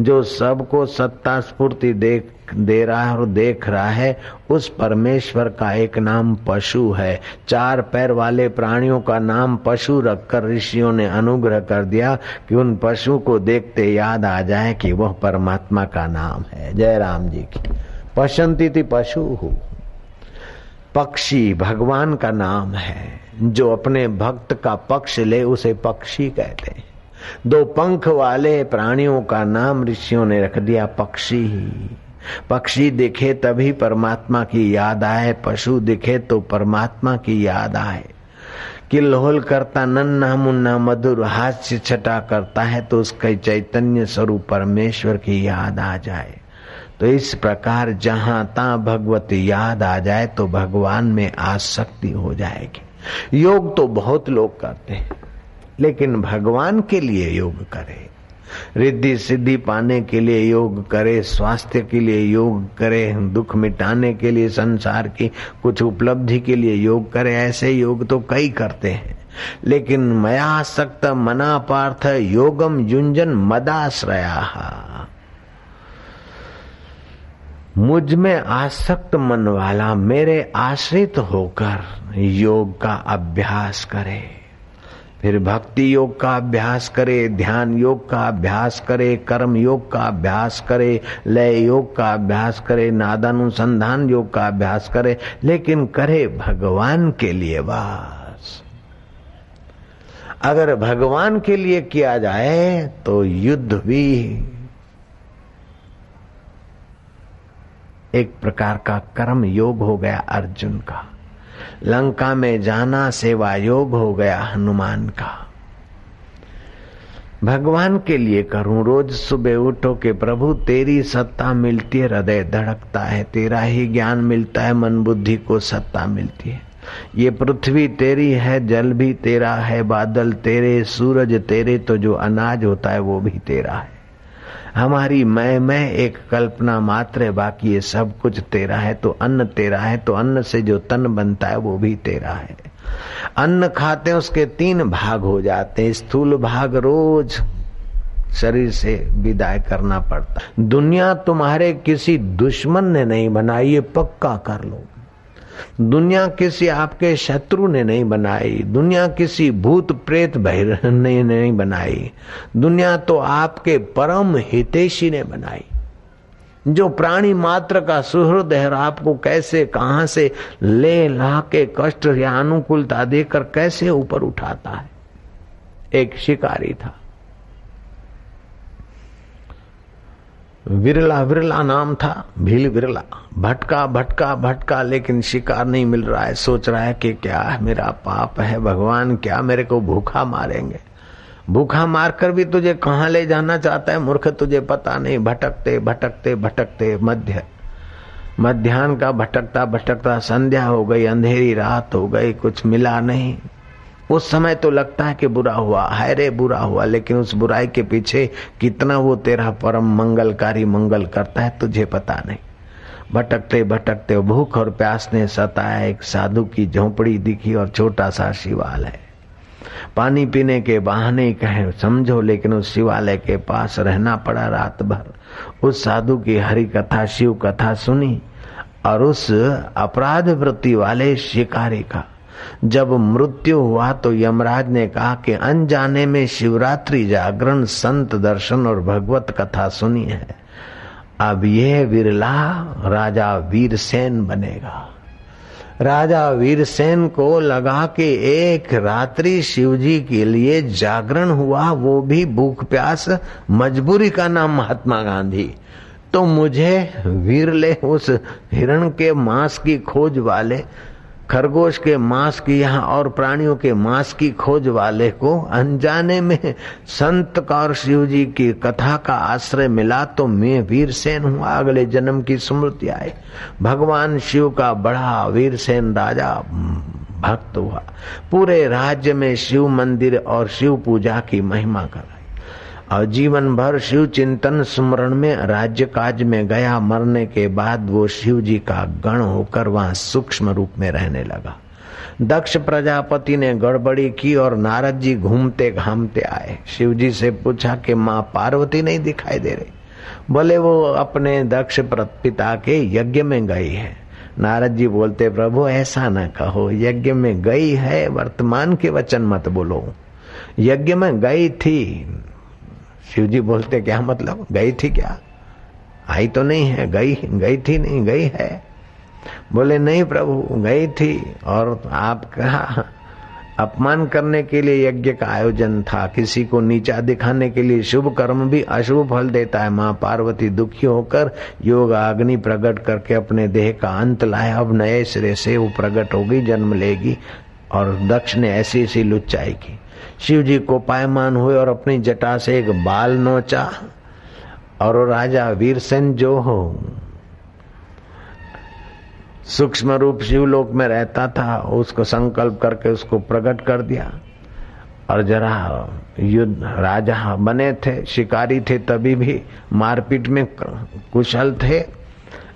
जो सबको सत्ता स्फूर्ति दे रहा है और देख रहा है, उस परमेश्वर का एक नाम पशु है। चार पैर वाले प्राणियों का नाम पशु रखकर ऋषियों ने अनुग्रह कर दिया कि उन पशु को देखते याद आ जाए कि वह परमात्मा का नाम है। जय राम जी की। पशंती पशु हूँ। पक्षी भगवान का नाम है, जो अपने भक्त का पक्ष ले उसे पक्षी कहते हैं। दो पंख वाले प्राणियों का नाम ऋषियों ने रख दिया पक्षी। पक्षी दिखे तभी परमात्मा की याद आए, पशु दिखे तो परमात्मा की याद आए। कि लोल करता नन्हा मुन्ना मधुर हास्य छटा करता है तो उसके चैतन्य स्वरूप परमेश्वर की याद आ जाए। तो इस प्रकार जहां ता भगवत याद आ जाए तो भगवान में आसक्ति हो जाएगी। योग तो बहुत लोग करते हैं, लेकिन भगवान के लिए योग करें, रिद्धि सिद्धि पाने के लिए योग करे, स्वास्थ्य के लिए योग करे, दुख मिटाने के लिए, संसार की कुछ उपलब्धि के लिए योग करे। ऐसे योग तो कई करते हैं, लेकिन मयासक्त मनापार्थ योगम युंजन मदाश्रया। मुझ में आसक्त मन वाला मेरे आश्रित होकर योग का अभ्यास करे, फिर भक्ति योग का अभ्यास करे, ध्यान योग का अभ्यास करे, कर्म योग का अभ्यास करे, लय योग का अभ्यास करे, नादानुसंधान योग का अभ्यास करे, लेकिन करे भगवान के लिए बस। अगर भगवान के लिए किया जाए तो युद्ध भी एक प्रकार का कर्म योग हो गया अर्जुन का, लंका में जाना सेवा योग हो गया हनुमान का। भगवान के लिए करूं, रोज सुबह उठो के प्रभु तेरी सत्ता मिलती है, हृदय धड़कता है, तेरा ही ज्ञान मिलता है, मन बुद्धि को सत्ता मिलती है। ये पृथ्वी तेरी है, जल भी तेरा है, बादल तेरे, सूरज तेरे, तो जो अनाज होता है वो भी तेरा है। हमारी मैं एक कल्पना मात्र है, बाकी ये सब कुछ तेरा है। तो अन्न तेरा है, तो अन्न से जो तन बनता है वो भी तेरा है। अन्न खाते हैं उसके 3 भाग हो जाते हैं। स्थूल भाग रोज शरीर से विदाई करना पड़ता है। दुनिया तुम्हारे किसी दुश्मन ने नहीं बनाई, ये पक्का कर लो। दुनिया किसी आपके शत्रु ने नहीं बनाई, दुनिया किसी भूत प्रेत भैरव ने नहीं बनाई, दुनिया तो आपके परम हितैषी ने बनाई, जो प्राणी मात्र का सुहृद है। आपको कैसे कहां से ले ला के कष्ट या अनुकूलता देकर कैसे ऊपर उठाता है। एक शिकारी था, विरला नाम था, भील विरला। भटका लेकिन शिकार नहीं मिल रहा है। सोच रहा है कि क्या है मेरा पाप है, भगवान क्या मेरे को भूखा मारेंगे, भूखा मारकर भी तुझे कहां ले जाना चाहता है मूर्ख, तुझे पता नहीं। भटकते मध्याह्न का भटकता संध्या हो गई, अंधेरी रात हो गई, कुछ मिला नहीं। उस समय तो लगता है कि बुरा हुआ, हाय रे बुरा हुआ, लेकिन उस बुराई के पीछे कितना वो तेरा परम मंगलकारी मंगल करता है तुझे पता नहीं। भटकते भूख और प्यास ने सताया। एक साधु की झोपड़ी दिखी और छोटा सा शिवालय, पानी पीने के बहाने कहे समझो, लेकिन उस शिवालय के पास रहना पड़ा रात भर। उस साधु की हरि कथा शिव कथा सुनी और उस अपराध वृत्ति वाले शिकारी का। जब मृत्यु हुआ तो यमराज ने कहा कि अनजाने में शिवरात्रि जागरण, संत दर्शन और भगवत कथा सुनी है, अब यह विरला राजा वीरसेन बनेगा। राजा वीरसेन को लगा कि एक रात्रि शिवजी के लिए जागरण हुआ, वो भी भूख प्यास, मजबूरी का नाम महात्मा गांधी, तो मुझे वीरले उस हिरण के मांस की खोज वाले, खरगोश के मांस की यहाँ और प्राणियों के मांस की खोज वाले को अनजाने में संत का और शिव जी की कथा का आश्रय मिला, तो मैं वीरसेन हुआ। अगले जन्म की स्मृति आई, भगवान शिव का बड़ा वीरसेन राजा भक्त हुआ, पूरे राज्य में शिव मंदिर और शिव पूजा की महिमा कराई और जीवन भर शिव चिंतन स्मरण में राज्य काज में गया। मरने के बाद वो शिव जी का गण होकर वहां सूक्ष्म रूप में रहने लगा। दक्ष प्रजापति ने गड़बड़ी की और नारद जी घूमते घामते आए, शिव जी से पूछा कि माँ पार्वती नहीं दिखाई दे रही। बोले वो अपने दक्ष पिता के यज्ञ में गई है। नारद जी बोलते प्रभु ऐसा न कहो, यज्ञ में गई है, वर्तमान के वचन मत बोलो, यज्ञ में गई थी। शिवजी बोलते क्या मतलब, गई थी क्या, आई तो नहीं है, गई थी नहीं, गई है। बोले नहीं प्रभु गई थी, और आपका अपमान करने के लिए यज्ञ का आयोजन था, किसी को नीचा दिखाने के लिए। शुभ कर्म भी अशुभ फल देता है। माँ पार्वती दुखी होकर योग अग्नि प्रकट करके अपने देह का अंत लाए। अब नए सिरे से वो प्रकट होगी, जन्म लेगी, और दक्ष ने ऐसी लुच्चाई की। शिव जी को पायमान हुए और अपनी जटा से एक बाल नोचा, और राजा वीरसेन जो हो सूक्ष्म रूप शिवलोक में रहता था, उसको संकल्प करके उसको प्रकट कर दिया। और जरा युद्ध राजा बने थे, शिकारी थे, तभी भी मारपीट में कुशल थे,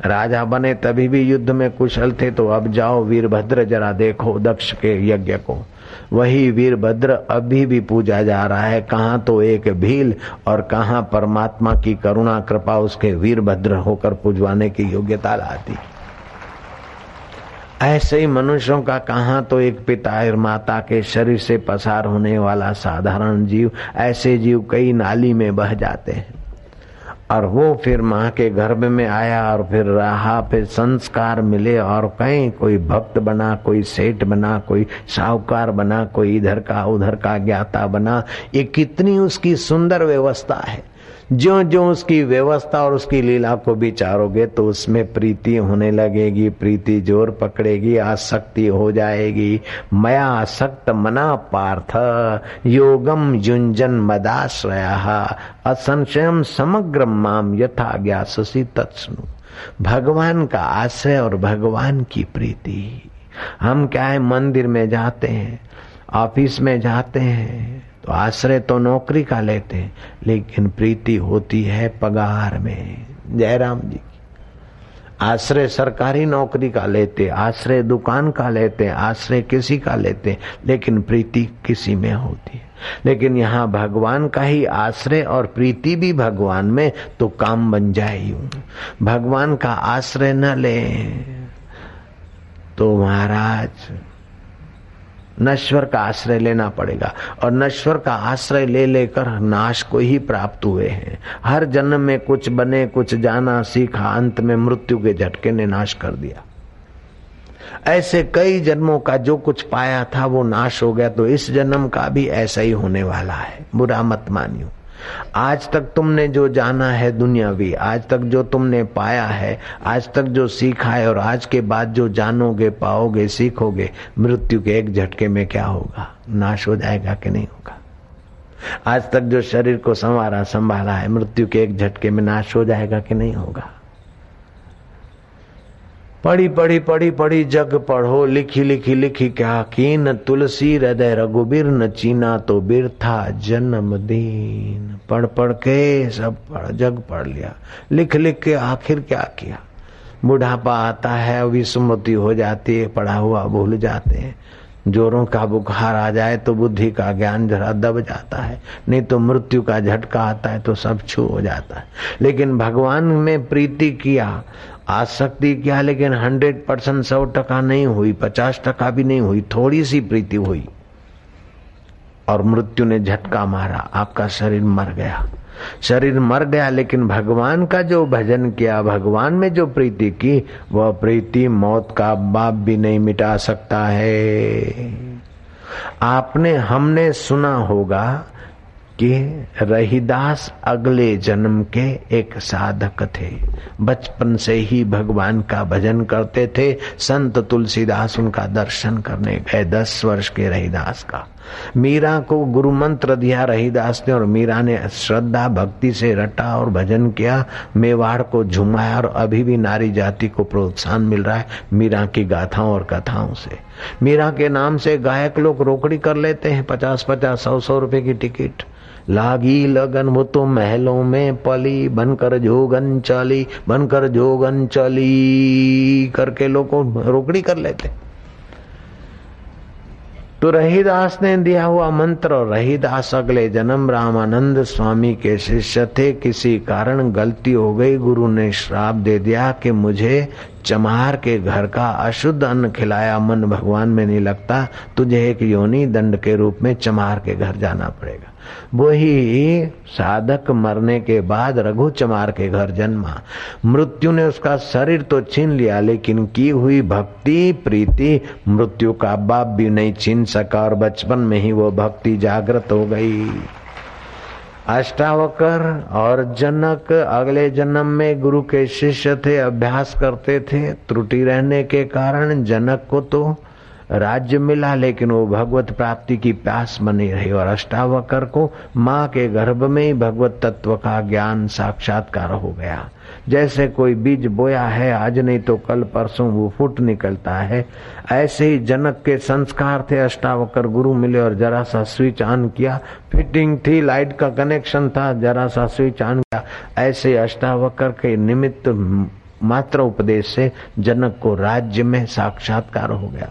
राजा बने तभी भी युद्ध में कुशल थे। तो अब जाओ वीरभद्र जरा देखो दक्ष के यज्ञ को। वही वीरभद्र अभी भी पूजा जा रहा है, कहाँ तो एक भील और कहाँ परमात्मा की करुणा कृपा उसके वीरभद्र होकर पूजवाने की योग्यता लाती। ऐसे ही मनुष्यों का कहां तो एक पिता और माता के शरीर से पसार होने वाला साधारण जीव, ऐसे जीव कई नाली में बह जाते हैं और वो फिर मां के गर्भ में आया और फिर रहा, फिर संस्कार मिले और कहीं कोई भक्त बना, कोई सेठ बना, कोई साहूकार बना, कोई इधर का उधर का ज्ञाता बना। ये कितनी उसकी सुंदर व्यवस्था है। जो जो उसकी व्यवस्था और उसकी लीला को विचारोगे तो उसमें प्रीति होने लगेगी, प्रीति जोर पकड़ेगी, आसक्ति हो जाएगी। मया आसक्त मना पार्थ योगम युंजन मदाश्रया असंशयम समग्रम माम यथा ज्ञाससि तत्स्नु। भगवान का आश्रय और भगवान की प्रीति। हम क्या है, मंदिर में जाते हैं, ऑफिस में जाते हैं तो आश्रय तो नौकरी का लेते हैं, लेकिन प्रीति होती है पगार में। जयराम जी आश्रय सरकारी नौकरी का लेते, आश्रय दुकान का लेते, आश्रय किसी का लेते, लेकिन प्रीति किसी में होती है। लेकिन यहाँ भगवान का ही आश्रय और प्रीति भी भगवान में, तो काम बन जाएगी। भगवान का आश्रय न ले तो महाराज नश्वर का आश्रय लेना पड़ेगा और नश्वर का आश्रय ले लेकर नाश को ही प्राप्त हुए हैं। हर जन्म में कुछ बने, कुछ जाना, सीखा, अंत में मृत्यु के झटके ने नाश कर दिया। ऐसे कई जन्मों का जो कुछ पाया था वो नाश हो गया, तो इस जन्म का भी ऐसा ही होने वाला है। बुरा मत मानियो। आज तक तुमने जो जाना है दुनियावी, आज तक जो तुमने पाया है, आज तक जो सीखा है और आज के बाद जो जानोगे, पाओगे, सीखोगे, मृत्यु के एक झटके में क्या होगा, नाश हो जाएगा कि नहीं होगा। आज तक जो शरीर को संवारा संभाला है, मृत्यु के एक झटके में नाश हो जाएगा कि नहीं होगा। पढ़ी पढ़ी पढ़ी पढ़ी जग पढ़ो, लिखी लिखी लिखी क्या कीन, तुलसी हृदय रघुबीर न चीना तो बिरथा जन्मदीन। पढ़ पढ़ के सब पढ़, जग पढ़ लिया, लिख लिख के आखिर क्या किया। बुढ़ापा आता है, विस्मृति हो जाती है, पढ़ा हुआ भूल जाते हैं। जोरों का बुखार आ जाए तो बुद्धि का ज्ञान जरा दब जाता है, नहीं तो मृत्यु का झटका आता है तो सब छू हो जाता है। लेकिन भगवान में प्रीति किया, आसक्ति किया, लेकिन 100% 100% नहीं हुई, 50% भी नहीं हुई, थोड़ी सी प्रीति हुई और मृत्यु ने झटका मारा, आपका शरीर मर गया। शरीर मर गया, लेकिन भगवान का जो भजन किया, भगवान में जो प्रीति की, वह प्रीति मौत का बाप भी नहीं मिटा सकता है। आपने हमने सुना होगा कि रहीदास अगले जन्म के एक साधक थे, बचपन से ही भगवान का भजन करते थे। संत तुलसीदास उनका दर्शन करने गए, 10 वर्ष के रहीदास का। मीरा को गुरु मंत्र दिया रहीदास ने और मीरा ने श्रद्धा भक्ति से रटा और भजन किया, मेवाड़ को झुमाया और अभी भी नारी जाति को प्रोत्साहन मिल रहा है मीरा की गाथाओं और कथाओं से। मीरा के नाम से गायक लोग रोकड़ी कर लेते हैं, 50-50, 100-100 रुपए की टिकट। लागी लगन वो तो महलों में पली, बनकर जोगन चाली, बनकर जोगन चाली करके लोग रोकड़ी कर लेते। तो रहीदास ने दिया हुआ मंत्र, और रहीदास अगले जन्म रामानंद स्वामी के शिष्य थे। किसी कारण गलती हो गई, गुरु ने श्राप दे दिया कि मुझे चमार के घर का अशुद्ध अन्न खिलाया, मन भगवान में नहीं लगता, तुझे एक योनि दंड के रूप में चमार के घर जाना पड़ेगा। वही साधक मरने के बाद रघु चमार के घर जन्मा। मृत्यु ने उसका शरीर तो छीन लिया, लेकिन की हुई भक्ति प्रीति मृत्यु का बाप भी नहीं छीन सका और बचपन में ही वो भक्ति जागृत हो गई। अष्टावकर और जनक अगले जन्म में गुरु के शिष्य थे, अभ्यास करते थे। त्रुटि रहने के कारण जनक को तो राज्य मिला, लेकिन वो भगवत प्राप्ति की प्यास बनी रही, और अष्टावकर को माँ के गर्भ में ही भगवत तत्व का ज्ञान साक्षात्कार हो गया। जैसे कोई बीज बोया है, आज नहीं तो कल परसों वो फूट निकलता है, ऐसे ही जनक के संस्कार थे। अष्टावकर गुरु मिले और जरा सा स्विच ऑन किया, फिटिंग थी, लाइट का कनेक्शन था, जरा सा स्विच ऑन किया। ऐसे अष्टावकर के निमित्त मात्र उपदेश से जनक को राज्य में साक्षात्कार हो गया।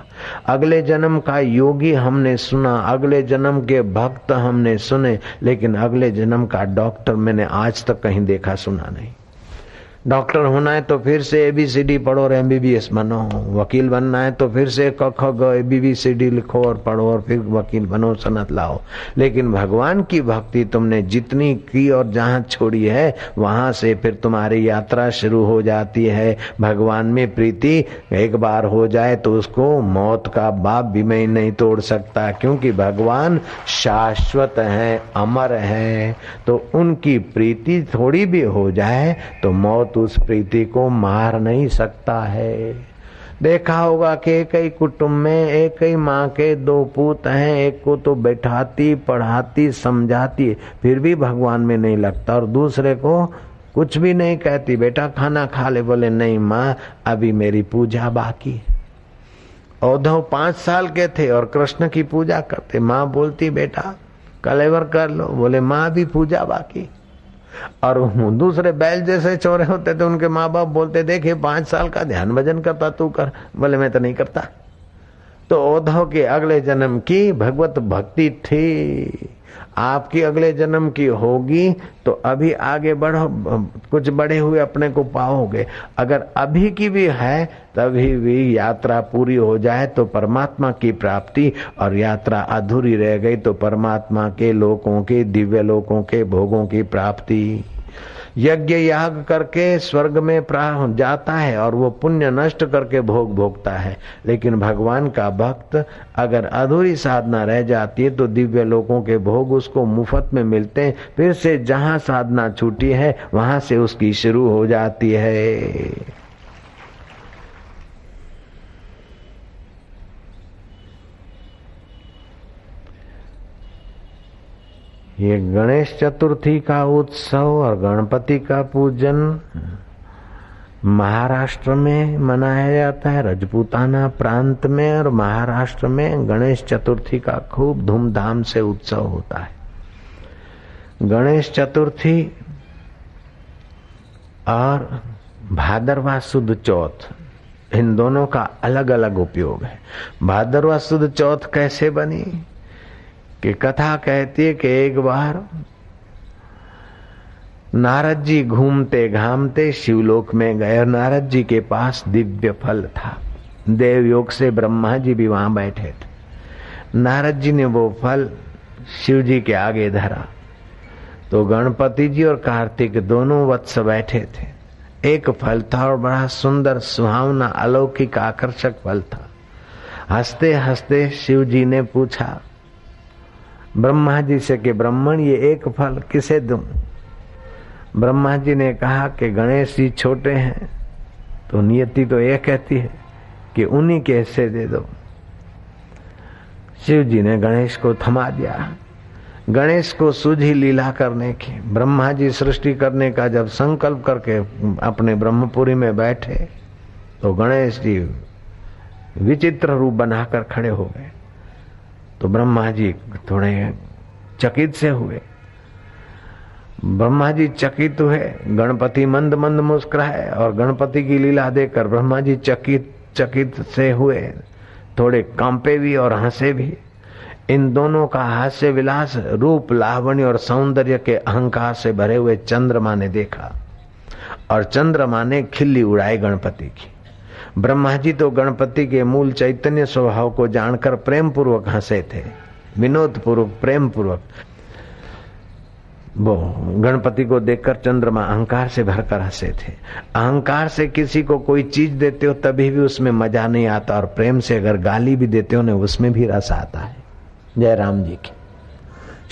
अगले जन्म का योगी हमने सुना, अगले जन्म के भक्त हमने सुने, लेकिन अगले जन्म का डॉक्टर मैंने आज तक कहीं देखा सुना नहीं। डॉक्टर होना है तो फिर से एबीसीडी पढ़ो और एमबीबीएस बनो। वकील बनना है तो फिर से क ख ग एबीसीडी लिखो और पढ़ो और फिर वकील बनो, सनत लाओ। लेकिन भगवान की भक्ति तुमने जितनी की और जहां छोड़ी है वहां से फिर तुम्हारी यात्रा शुरू हो जाती है। भगवान में प्रीति एक बार हो जाए तो उसको मौत का बाप भी मैं नहीं तोड़ सकता, क्योंकि भगवान शाश्वत है, अमर है। तो उनकी प्रीति थोड़ी भी हो जाए तो मौत उस प्रीति को मार नहीं सकता है। देखा होगा कि एक ही कुटुंब में एक ही माँ के दो पुत्र हैं, एक को तो बैठाती पढ़ाती समझाती फिर भी भगवान में नहीं लगता, और दूसरे को कुछ भी नहीं कहती, बेटा खाना खा ले, बोले नहीं माँ अभी मेरी पूजा बाकी। उद्धव 5 साल के थे और कृष्ण की पूजा करते, माँ बोलती बेटा कलेवर कर लो, बोले माँ भी पूजा बाकी। और दूसरे बैल जैसे चोरे होते थे, उनके माँ बाप बोलते देखिए 5 साल का ध्यान भजन करता तू कर, बोले मैं तो नहीं करता। तो उद्धव के अगले जन्म की भगवत भक्ति थी, आपकी अगले जन्म की होगी तो अभी आगे बढ़ो, कुछ बड़े हुए अपने को पाओगे। अगर अभी की भी है तभी भी यात्रा पूरी हो जाए तो परमात्मा की प्राप्ति, और यात्रा अधूरी रह गई तो परमात्मा के लोकों के दिव्य लोकों के भोगों की प्राप्ति। यज्ञ याग करके स्वर्ग में प्राण जाता है और वो पुण्य नष्ट करके भोग भोगता है, लेकिन भगवान का भक्त अगर अधूरी साधना रह जाती है तो दिव्य लोकों के भोग उसको मुफ्त में मिलते हैं। फिर से जहां साधना छूटी है वहां से उसकी शुरू हो जाती है। ये गणेश चतुर्थी का उत्सव और गणपति का पूजन महाराष्ट्र में मनाया जाता है, रजपूताना प्रांत में और महाराष्ट्र में गणेश चतुर्थी का खूब धूमधाम से उत्सव होता है। गणेश चतुर्थी और भादरवा सुद चौथ, इन दोनों का अलग अलग उपयोग है। भादरवा सुद चौथ कैसे बनी कि कथा कहती है कि एक बार नारद जी घूमते घामते शिवलोक में गए और नारद जी के पास दिव्य फल था। देवयोग से ब्रह्मा जी भी वहां बैठे थे। नारद जी ने वो फल शिव जी के आगे धरा तो गणपति जी और कार्तिक दोनों वत्स बैठे थे। एक फल था और बड़ा सुंदर सुहावना अलौकिक आकर्षक फल था। हंसते हंसते शिव जी ने पूछा ब्रह्मा जी से कि ब्राह्मण ये एक फल किसे दूं? ब्रह्मा जी ने कहा कि गणेश जी छोटे हैं तो नियति तो यह कहती है कि उन्हीं के हिस्से दे दो। शिव जी ने गणेश को थमा दिया। गणेश को सूझी लीला करने की। ब्रह्मा जी सृष्टि करने का जब संकल्प करके अपने ब्रह्मपुरी में बैठे तो गणेश जी विचित्र रूप बनाकर खड़े हो गए। तो ब्रह्मा जी थोड़े चकित से हुए। ब्रह्मा जी चकित हुए, गणपति मंद मंद मुस्कुराए और गणपति की लीला देखकर ब्रह्मा जी चकित से हुए, थोड़े कांपे भी और हंसे भी। इन दोनों का हास्य विलास रूप लावण्य और सौंदर्य के अहंकार से भरे हुए चंद्रमा ने देखा और चंद्रमा ने खिल्ली उड़ाई गणपति की। ब्रह्मा जी तो गणपति के मूल चैतन्य स्वभाव को जानकर प्रेम पूर्वक हंसे थे, विनोद पूर्वक प्रेम पूर्वक। वो गणपति को देखकर चंद्रमा अहंकार से भरकर हंसे थे। अहंकार से किसी को कोई चीज देते हो तभी भी उसमें मजा नहीं आता, और प्रेम से अगर गाली भी देते हो ना उसमें भी रस आता है। जय राम जी की।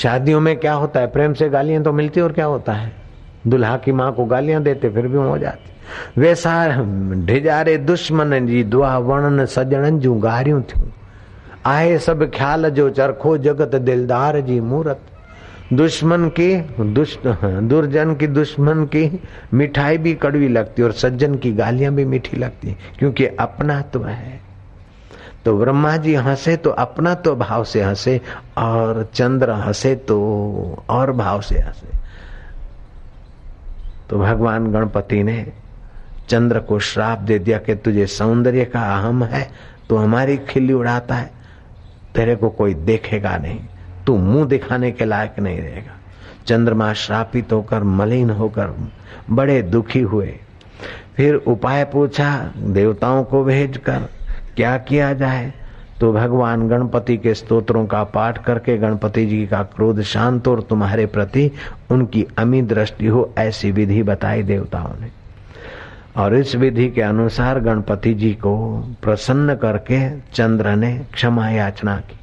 शादियों में क्या होता है, प्रेम से गालियां तो मिलती और क्या होता है, दुल्हा की माँ को गालियां देते फिर भी हो जाती। वैसा ढिजारे दुश्मन जी दुआ वर्णन सजणन जूं गारियूं थियूं, आहे सब ख्याल जो चरखो जगत दिलदार जी मूरत। दुर्जन की दुश्मन की मिठाई भी कड़वी लगती और सज्जन की गालियां भी मीठी लगती, क्योंकि अपना तो है। तो ब्रह्मा जी हंसे तो अपना तो भाव से हंसे, और चंद्र हंसे तो और भाव से हंसे। तो भगवान गणपति ने चंद्र को श्राप दे दिया कि तुझे सौंदर्य का अहम है, तू हमारी खिल्ली उड़ाता है, तेरे को कोई देखेगा नहीं, तू मुंह दिखाने के लायक नहीं रहेगा। चंद्रमा श्रापित होकर मलिन होकर बड़े दुखी हुए। फिर उपाय पूछा देवताओं को भेजकर क्या किया जाए, तो भगवान गणपति के स्तोत्रों का पाठ करके गणपति जी का क्रोध शांत और तुम्हारे प्रति उनकी अमित दृष्टि हो, ऐसी विधि बताई देवताओं ने। और इस विधि के अनुसार गणपति जी को प्रसन्न करके चंद्र ने क्षमा याचना की।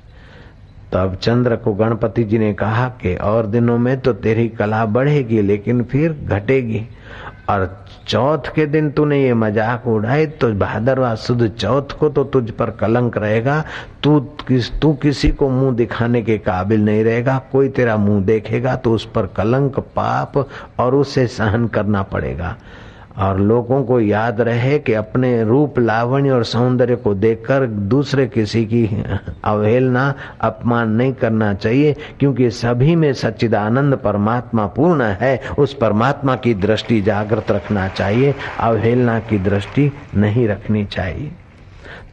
तब चंद्र को गणपति जी ने कहा कि और दिनों में तो तेरी कला बढ़ेगी लेकिन फिर घटेगी, और चौथ के दिन तूने ये मजाक उड़ाई तो भाद्रवा सुद चौथ को तो तुझ पर कलंक रहेगा। तू किसी को मुंह दिखाने के काबिल नहीं रहेगा। कोई तेरा मुंह देखेगा तो उस पर कलंक, पाप और उसे सहन करना पड़ेगा। और लोगों को याद रहे कि अपने रूप लावण्य और सौंदर्य को देखकर दूसरे किसी की अवहेलना, अपमान नहीं करना चाहिए, क्योंकि सभी में सच्चिदानंद परमात्मा पूर्ण है। उस परमात्मा की दृष्टि जागृत रखना चाहिए, अवहेलना की दृष्टि नहीं रखनी चाहिए।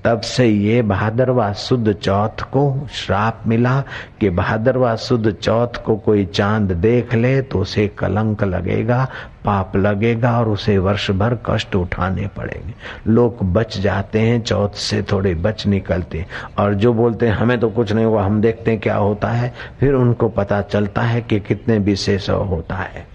तब से ये भाद्रवा सुद चौथ को श्राप मिला कि भाद्रवा सुद चौथ को कोई चांद देख ले तो उसे कलंक लगेगा, पाप लगेगा और उसे वर्ष भर कष्ट उठाने पड़ेंगे। लोग बच जाते हैं, चौथ से थोड़े बच निकलते हैं, और जो बोलते हैं हमें तो कुछ नहीं हुआ, हम देखते हैं क्या होता है, फिर उनको पता चलता है कि कितने विशेष होता है।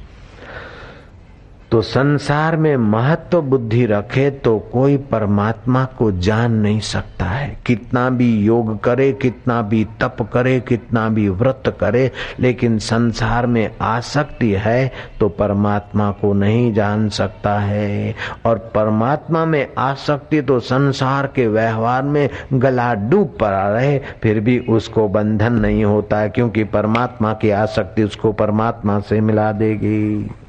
तो संसार में महत्व बुद्धि रखे तो कोई परमात्मा को जान नहीं सकता है। कितना भी योग करे, कितना भी तप करे, कितना भी व्रत करे, लेकिन संसार में आसक्ति है तो परमात्मा को नहीं जान सकता है। और परमात्मा में आसक्ति तो संसार के व्यवहार में गला डूब पड़ा रहे फिर भी उसको बंधन नहीं होता है, क्योंकि परमात्मा की आसक्ति उसको परमात्मा से मिला देगी।